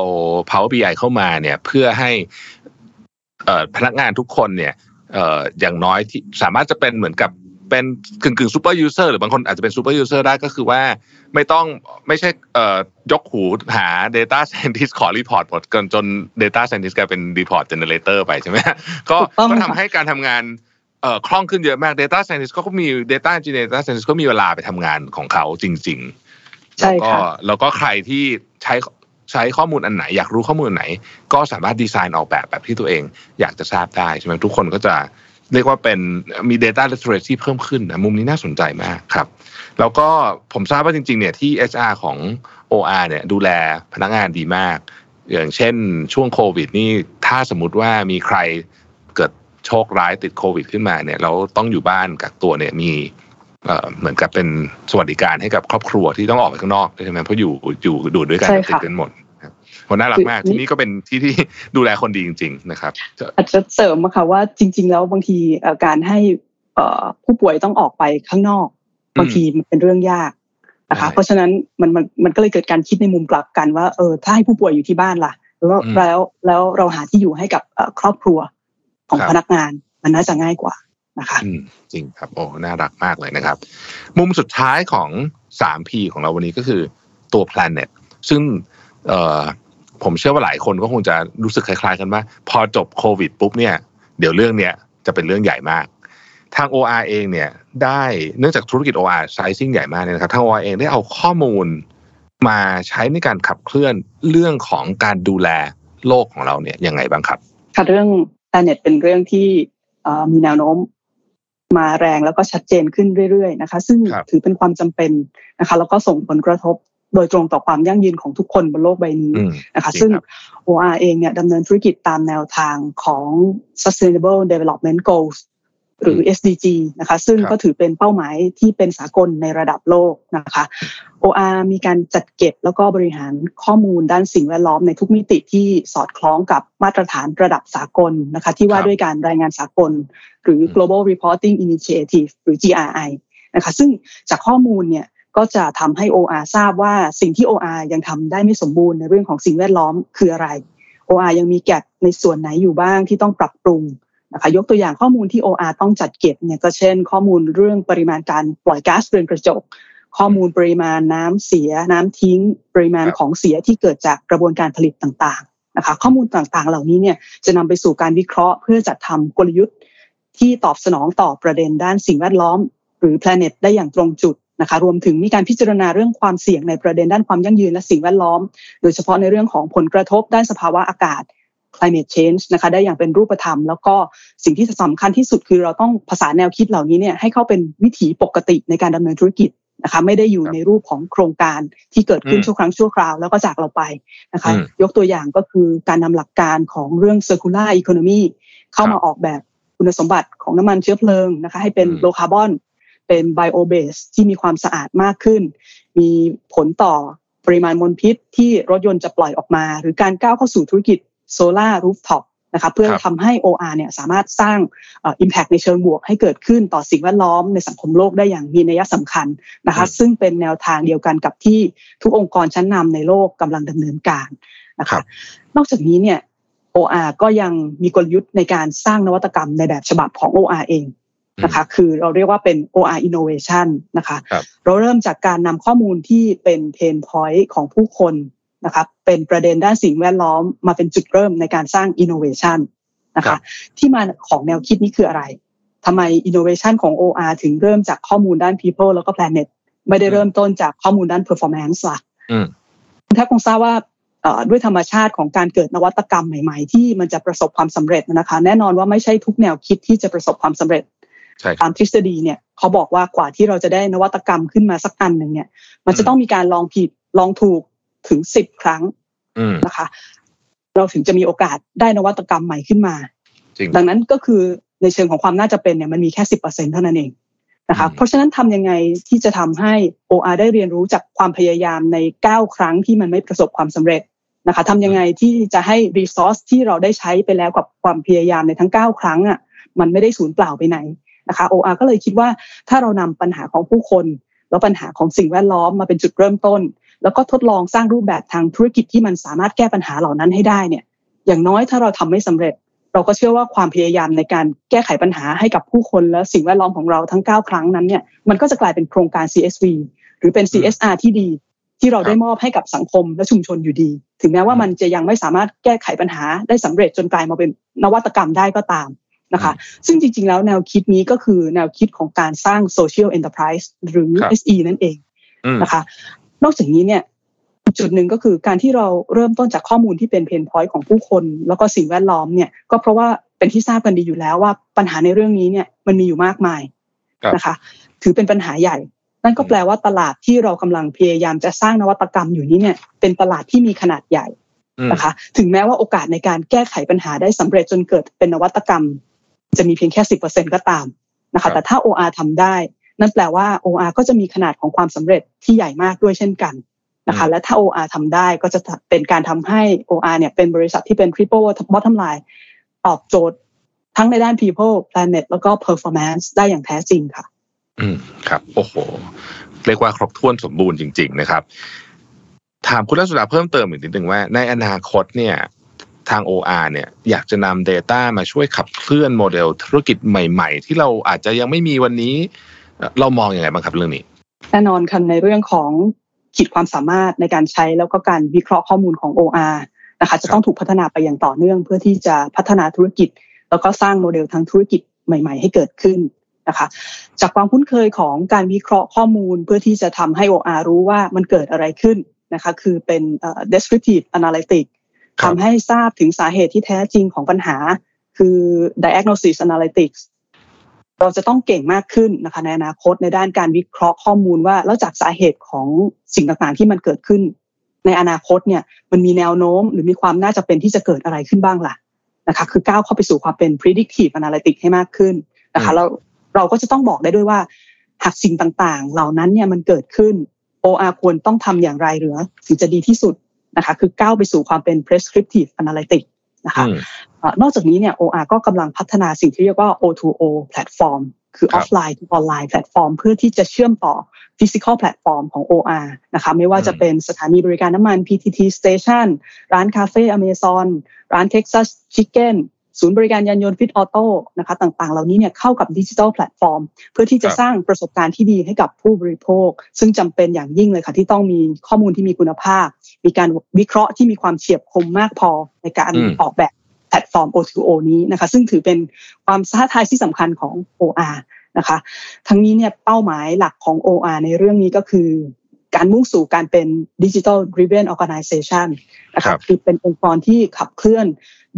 Power บี ไอ เข้ามาเนี่ยเพื่อให้พนักงานทุกคนเนี่ย อ, อย่างน้อยที่สามารถจะเป็นเหมือนกับเป็นกึ่งๆซูเปอร์ยูเซอร์หรือบางคนอาจจะเป็นซูเปอร์ยูเซอร์ได้ก็คือว่าไม่ต้องไม่ใช่ยกหูหา data scientist ขอรีพอร์ตหมดจน data scientist กลายเป็น report generator ไปใช่ไหมก็ก็ทำให้การทำงานคล่องขึ้นเยอะมาก data scientist ก็มี data engineer data scientist ก็มีเวลาไปทำงานของเขาจริงๆแล้วก็แล้วก็ใครที่ใช้ใช้ข้อมูลอันไหนอยากรู้ข้อมูลไหนก็สามารถดีไซน์ออกแบบแบบที่ตัวเองอยากจะทราบได้ใช่ไหมทุกคนก็จะเรียกว่าเป็นมี data literacy เพิ่มขึ้นนะมุมนี้น่าสนใจมากครับแล้วก็ผมทราบว่าจริงๆเนี่ยที่ เอช อาร์ ของ โอ อาร์ เนี่ยดูแลพนักงานดีมากอย่างเช่นช่วงโควิดนี่ถ้าสมมุติว่ามีใครเกิดโชคร้ายติดโควิดขึ้นมาเนี่ยแล้วต้องอยู่บ้านกักตัวเนี่ยมีเหมือนกับเป็นสวัสดิการให้กับครอบครัวที่ต้องออกไปข้างนอกใช่ไหมเพราะอยู่อยู่ดูด้วยกันติดกันหมดคนน่ารักมากที่นี่ก็เป็นที่ที่ดูแลคนดีจริงๆนะครับอาจจะเสริมมาค่ะว่าจริงๆแล้วบางทีการให้ผู้ป่วยต้องออกไปข้างนอกบางทีมันเป็นเรื่องยากนะคะเพราะฉะนั้นมันมันมันก็เลยเกิดการคิดในมุมกลับกันว่าเออถ้าให้ผู้ป่วยอยู่ที่บ้านล่ะแล้วแล้วแล้วเราหาที่อยู่ให้กับครอบครัวของพนักงานมันน่าจะง่ายกว่านะคะจริงครับโอ้น่ารักมากเลยนะครับมุมสุดท้ายของ ทรี พี ของเราวันนี้ก็คือตัว planet ซึ่งเอ่อผมเชื่อว่าหลายคนก็คงจะรู้สึกคล้ายๆกันว่าพอจบโควิดปุ๊บเนี่ยเดี๋ยวเรื่องเนี้ยจะเป็นเรื่องใหญ่มากทาง โอ อาร์ เองเนี่ยได้เนื่องจากธุรกิจ โอ อาร์ sizing ใหญ่มากเนี่ยนะครับทาง โอ อาร์ เองได้เอาข้อมูลมาใช้ในการขับเคลื่อนเรื่องของการดูแลโลกของเราเนี่ยยังไงบ้างครับค่ะเรื่อง planet เป็นเรื่องที่เอ่อมีแนวโน้มมาแรงแล้วก็ชัดเจนขึ้นเรื่อยๆนะคะซึ่งถือเป็นความจำเป็นนะคะแล้วก็ส่งผลกระทบโดยตรงต่อความยั่งยืนของทุกคนบนโลกใบนี้นะคะซึ่ง โอ อาร์ เองเนี่ยดำเนินธุรกิจตามแนวทางของ Sustainable Development Goals หรือ เอส ดี จี นะคะซึ่งก็ถือเป็นเป้าหมายที่เป็นสากลในระดับโลกนะคะ โอ อาร์ มีการจัดเก็บแล้วก็บริหารข้อมูลด้านสิ่งแวดล้อมในทุกมิติที่สอดคล้องกับมาตรฐานระดับสากลนะคะที่ว่าด้วยการรายงานสากลหรือ Global Reporting Initiative หรือ จี อาร์ ไอ นะคะซึ่งจากข้อมูลเนี่ยก็จะทำให้ โอ อาร์ ทราบว่าสิ่งที่ โอ อาร์ ยังทำได้ไม่สมบูรณ์ในเรื่องของสิ่งแวดล้อมคืออะไร โอ อาร์ ยังมีแก็บในส่วนไหนอยู่บ้างที่ต้องปรับปรุงนะคะยกตัวอย่างข้อมูลที่ โอ อาร์ ต้องจัดเก็บเนี่ยก็เช่นข้อมูลเรื่องปริมาณการปล่อยก๊าซเรือนกระจกข้อมูลปริมาณน้ำเสียน้ำทิ้งปริมาณของเสียที่เกิดจากกระบวนการผลิตต่างๆนะคะข้อมูลต่างๆเหล่านี้เนี่ยจะนำไปสู่การวิเคราะห์เพื่อจัดทำกลยุทธ์ที่ตอบสนองต่อประเด็นด้านสิ่งแวดล้อมหรือ planet ได้อย่างตรงจุดนะคะรวมถึงมีการพิจารณาเรื่องความเสี่ยงในประเด็นด้านความยั่งยืนและสิ่งแวดล้อมโดยเฉพาะในเรื่องของผลกระทบด้านสภาวะอากาศ climate change นะคะได้อย่างเป็นรูปธรรมแล้วก็สิ่งที่สำคัญที่สุดคือเราต้องผสานแนวคิดเหล่านี้เนี่ยให้เข้าเป็นวิถีปกติในการดำเนินธุรกิจนะคะไม่ได้อยู่ในรูปของโครงการที่เกิดขึ้นชั่วครั้งชั่วคราวแล้วก็จากเราไปนะคะยกตัวอย่างก็คือการนำหลักการของเรื่อง circular economy เข้ามาออกแบบคุณสมบัติของน้ำมันเชื้อเพลิงนะคะให้เป็น low carbon เป็น bio base ที่มีความสะอาดมากขึ้นมีผลต่อปริมาณมลพิษที่รถยนต์จะปล่อยออกมาหรือการก้าวเข้าสู่ธุรกิจ solar rooftop นะคะเพื่อทำให้ โอ อาร์ เนี่ยสามารถสร้าง impact ในเชิงบวกให้เกิดขึ้นต่อสิ่งแวดล้อมในสังคมโลกได้อย่างมีนัยสำคัญนะคะซึ่งเป็นแนวทางเดียวกันกับที่ทุกองค์กรชั้นนำในโลกกำลังดำเนินการนะคะนอกจากนี้เนี่ย โอ อาร์ ก็ยังมีกลยุทธ์ในการสร้างนวัตกรรมในแบบฉบับของ โอ อาร์ เองนะคะคือเราเรียกว่าเป็น โอ อาร์ Innovation นะคะเราเริ่มจากการนำข้อมูลที่เป็น Pain Point ของผู้คนนะคะเป็นประเด็นด้านสิ่งแวดล้อมมาเป็นจุดเริ่มในการสร้าง Innovation นะคะที่มาของแนวคิดนี้คืออะไรทำไม Innovation ของ โอ อาร์ ถึงเริ่มจากข้อมูลด้าน People แล้วก็ Planet ไม่ได้เริ่มต้นจากข้อมูลด้าน Performance ล่ะคุณท่านคงทราบว่าด้วยธรรมชาติของการเกิดนวัตกรรมใหม่ๆที่มันจะประสบความสำเร็จนะคะแน่นอนว่าไม่ใช่ทุกแนวคิดที่จะประสบความสำเร็จตามทฤษฎีเนี่ยเขาบอกว่ากว่าที่เราจะได้นวัตกรรมขึ้นมาสักอันหนึ่งเนี่ยมันจะต้องมีการลองผิดลองถูกถึงสิบครั้งนะคะเราถึงจะมีโอกาสได้นวัตกรรมใหม่ขึ้นมาดังนั้นก็คือในเชิงของความน่าจะเป็นเนี่ยมันมีแค่ สิบเปอร์เซ็นต์ เท่านั้นเองนะคะเพราะฉะนั้นทำยังไงที่จะทำให้ โอ อาร์ ได้เรียนรู้จากความพยายามในเก้าครั้งที่มันไม่ประสบความสำเร็จนะคะทำยังไงที่จะให้ resource ที่เราได้ใช้ไปแล้วกับความพยายามในทั้งเก้าครั้งอ่ะมันไม่ได้สูญเปล่าไปไหนนะคะ โอ อาร์ ก็เลยคิดว่าถ้าเรานำปัญหาของผู้คนแล้วปัญหาของสิ่งแวดล้อมมาเป็นจุดเริ่มต้นแล้วก็ทดลองสร้างรูปแบบทางธุรกิจที่มันสามารถแก้ปัญหาเหล่านั้นให้ได้เนี่ยอย่างน้อยถ้าเราทำไม่สำเร็จเราก็เชื่อว่าความพยายามในการแก้ไขปัญหาให้กับผู้คนและสิ่งแวดล้อมของเราทั้งเก้าครั้งนั้นเนี่ยมันก็จะกลายเป็นโครงการ ซี เอส วี หรือเป็น ซี เอส อาร์ ที่ดีที่เราได้มอบให้กับสังคมและชุมชนอยู่ดีถึงแม้ว่ามันจะยังไม่สามารถแก้ไขปัญหาได้สำเร็จจนกลายมาเป็นนวัตกรรมได้ก็ตามนะคะซึ่งจริงๆแล้วแนวคิดนี้ก็คือแนวคิดของการสร้าง social enterprise หรือ เอส อี นั่นเองนะคะนอกจากนี้เนี่ยจุดหนึ่งก็คือการที่เราเริ่มต้นจากข้อมูลที่เป็น pain point ของผู้คนแล้วก็สิ่งแวดล้อมเนี่ยก็เพราะว่าเป็นที่ทราบกันดีอยู่แล้วว่าปัญหาในเรื่องนี้เนี่ยมันมีอยู่มากมายนะคะถือเป็นปัญหาใหญ่นั่นก็แปลว่าตลาดที่เรากำลังพยายามจะสร้างนวัตกรรมอยู่นี้เนี่ยเป็นตลาดที่มีขนาดใหญ่นะคะถึงแม้ว่าโอกาสในการแก้ไขปัญหาได้สำเร็จจนเกิดเป็นนวัตกรรมจะมีเพียงแค่ สิบเปอร์เซ็นต์ ก็ตามนะคะแต่ถ้า โอ อาร์ ทำได้นั่นแปลว่า โอ อาร์ ก็จะมีขนาดของความสำเร็จที่ใหญ่มากด้วยเช่นกันนะคะและถ้า โอ อาร์ ทำได้ก็จะเป็นการทำให้ โอ อาร์ เนี่ยเป็นบริษัทที่เป็น Triple Bottom Line ตอบโจทย์ทั้งในด้าน People Planet แล้วก็ Performance ได้อย่างแท้จริงค่ะอืมครับโอ้โหเรียกว่าครบถ้วนสมบูรณ์จริงๆนะครับถามคุณรัศดาเพิ่มเติมอีกนิดนึงว่าในอนาคตเนี่ยทาง โอ อาร์ เนี่ยอยากจะนำ data มาช่วยขับเคลื่อนโมเดลธุรกิจใหม่ๆที่เราอาจจะยังไม่มีวันนี้เรามองอย่างไรบ้างครับเรื่องนี้แน่นอนค่ะในเรื่องของขีดความสามารถในการใช้แล้วก็การวิเคราะห์ข้อมูลของ โอ อาร์ นะคะจะต้องถูกพัฒนาไปอย่างต่อเนื่องเพื่อที่จะพัฒนาธุรกิจแล้วก็สร้างโมเดลทางธุรกิจใหม่ๆให้เกิดขึ้นนะคะจากความคุ้นเคยของการวิเคราะห์ข้อมูลเพื่อที่จะทำให้ โอ อาร์ รู้ว่ามันเกิดอะไรขึ้นนะคะคือเป็น descriptive analyticsทำให้ทราบถึงสาเหตุที่แท้จริงของปัญหาคือ diagnosis analytics เราจะต้องเก่งมากขึ้นนะคะในอนาคตในด้านการวิเคราะห์ข้อมูลว่าแล้วจากสาเหตุของสิ่งต่างๆที่มันเกิดขึ้นในอนาคตเนี่ยมันมีแนวโน้มหรือมีความน่าจะเป็นที่จะเกิดอะไรขึ้นบ้างล่ะนะคะคือก้าวเข้าไปสู่ความเป็น predictive analytics ให้มากขึ้นนะคะแล้วเราก็จะต้องบอกได้ด้วยว่าหากสิ่งต่างๆเหล่านั้นเนี่ยมันเกิดขึ้น โอ อาร์ ควรต้องทำอย่างไรหรือถึงจะดีที่สุดนะคะคือก้าวไปสู่ความเป็น prescriptive analytics นะคะนอกจากนี้เนี่ย โอ อาร์ ก็กำลังพัฒนาสิ่งที่เรียกว่า โอ ทู โอ platform คือ offline to online platform เพื่อที่จะเชื่อมต่อ physical platform ของ โอ อาร์ นะคะไม่ว่าจะเป็นสถานีบริการน้ำมัน พี ที ที Station ร้าน Café Amazon ร้าน Texas Chicken ศูนย์บริการยานยนต์ Fit Auto นะคะต่างๆเหล่านี้เนี่ยเข้ากับ digital platform เพื่อที่จะสร้างประสบการณ์ที่ดีให้กับผู้บริโภคซึ่งจำเป็นอย่างยิ่งเลยค่ะที่ต้องมีข้อมูลที่มีคุณภาพมีการวิเคราะห์ที่มีความเฉียบคมมากพอในการออกแบบแพลตฟอร์ม โอ ทู โอ นี้นะคะซึ่งถือเป็นความท้าทายที่สำคัญของ โอ อาร์ นะคะทั้งนี้เนี่ยเป้าหมายหลักของ โอ อาร์ ในเรื่องนี้ก็คือ การมุ่งสู่การเป็น Digital Driven Organization นะครับคือเป็นองค์กรที่ขับเคลื่อน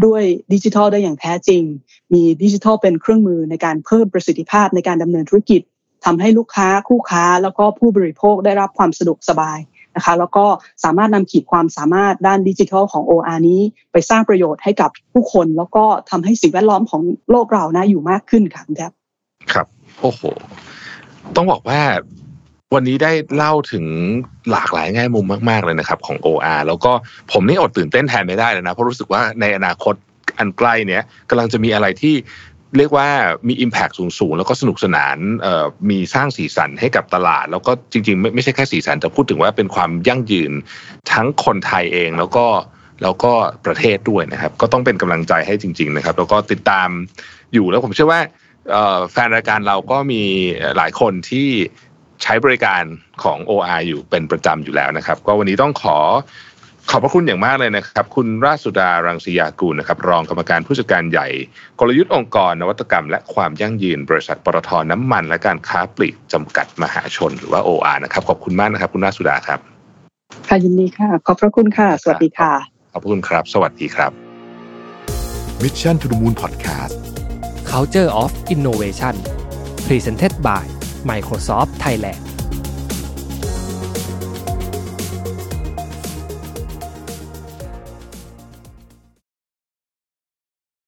ด้วยดิจิทัลได้อย่างแท้จริงมีดิจิทัลเป็นเครื่องมือในการเพิ่มประสิทธิภาพในการดำเนินธุรกิจทำให้ลูกค้าคู่ค้าแล้วก็ผู้บริโภคได้รับความสะดวกสบายนะคะแล้วก็สามารถนำขีดความสามารถด้านดิจิทัลของ โอ อาร์ นี้ไปสร้างประโยชน์ให้กับผู้คนแล้วก็ทำให้สิ่งแวดล้อมของโลกเรานะอยู่มากขึ้นค่ะครับครับโอ้โหต้องบอกว่าวันนี้ได้เล่าถึงหลากหลายแง่มุมมากๆเลยนะครับของ โอ อาร์ แล้วก็ผมนี่อดตื่นเต้นแทนไม่ได้เลยนะเพราะรู้สึกว่าในอนาคตอันใกล้เนี้ยกำลังจะมีอะไรที่เรียกว่ามี impact สูงๆแล้วก็สนุกสนานมีสร้างสีสันให้กับตลาดแล้วก็จริงๆไม่ไม่ใช่แค่สีสันแต่พูดถึงว่าเป็นความยั่งยืนทั้งคนไทยเองแล้วก็แล้วก็ประเทศด้วยนะครับก็ต้องเป็นกำลังใจให้จริงๆนะครับแล้วก็ติดตามอยู่แล้วผมเชื่อว่าแฟนรายการเราก็มีหลายคนที่ใช้บริการของ โอ อาร์ อยู่เป็นประจำอยู่แล้วนะครับก็วันนี้ต้องขอขอบพระคุณอย่างมากเลยนะครับคุณราชสุดารังสียากูลนะครับรองกรรมการผู้จัดการใหญ่กลยุทธ์องค์กรนวัตกรรมและความยั่งยืนบริษัทปตท.น้ำมันและการค้าปลีกจำกัดมหาชนหรือว่า โอ อาร์ นะครับขอบคุณมากนะครับคุณราชสุดาครับค่ะยินดีค่ะขอบพระคุณค่ะสวัสดีค่ะขอบคุณครับสวัสดีครับ Mission to the Moon Podcast Culture of Innovation Presented by Microsoft Thailand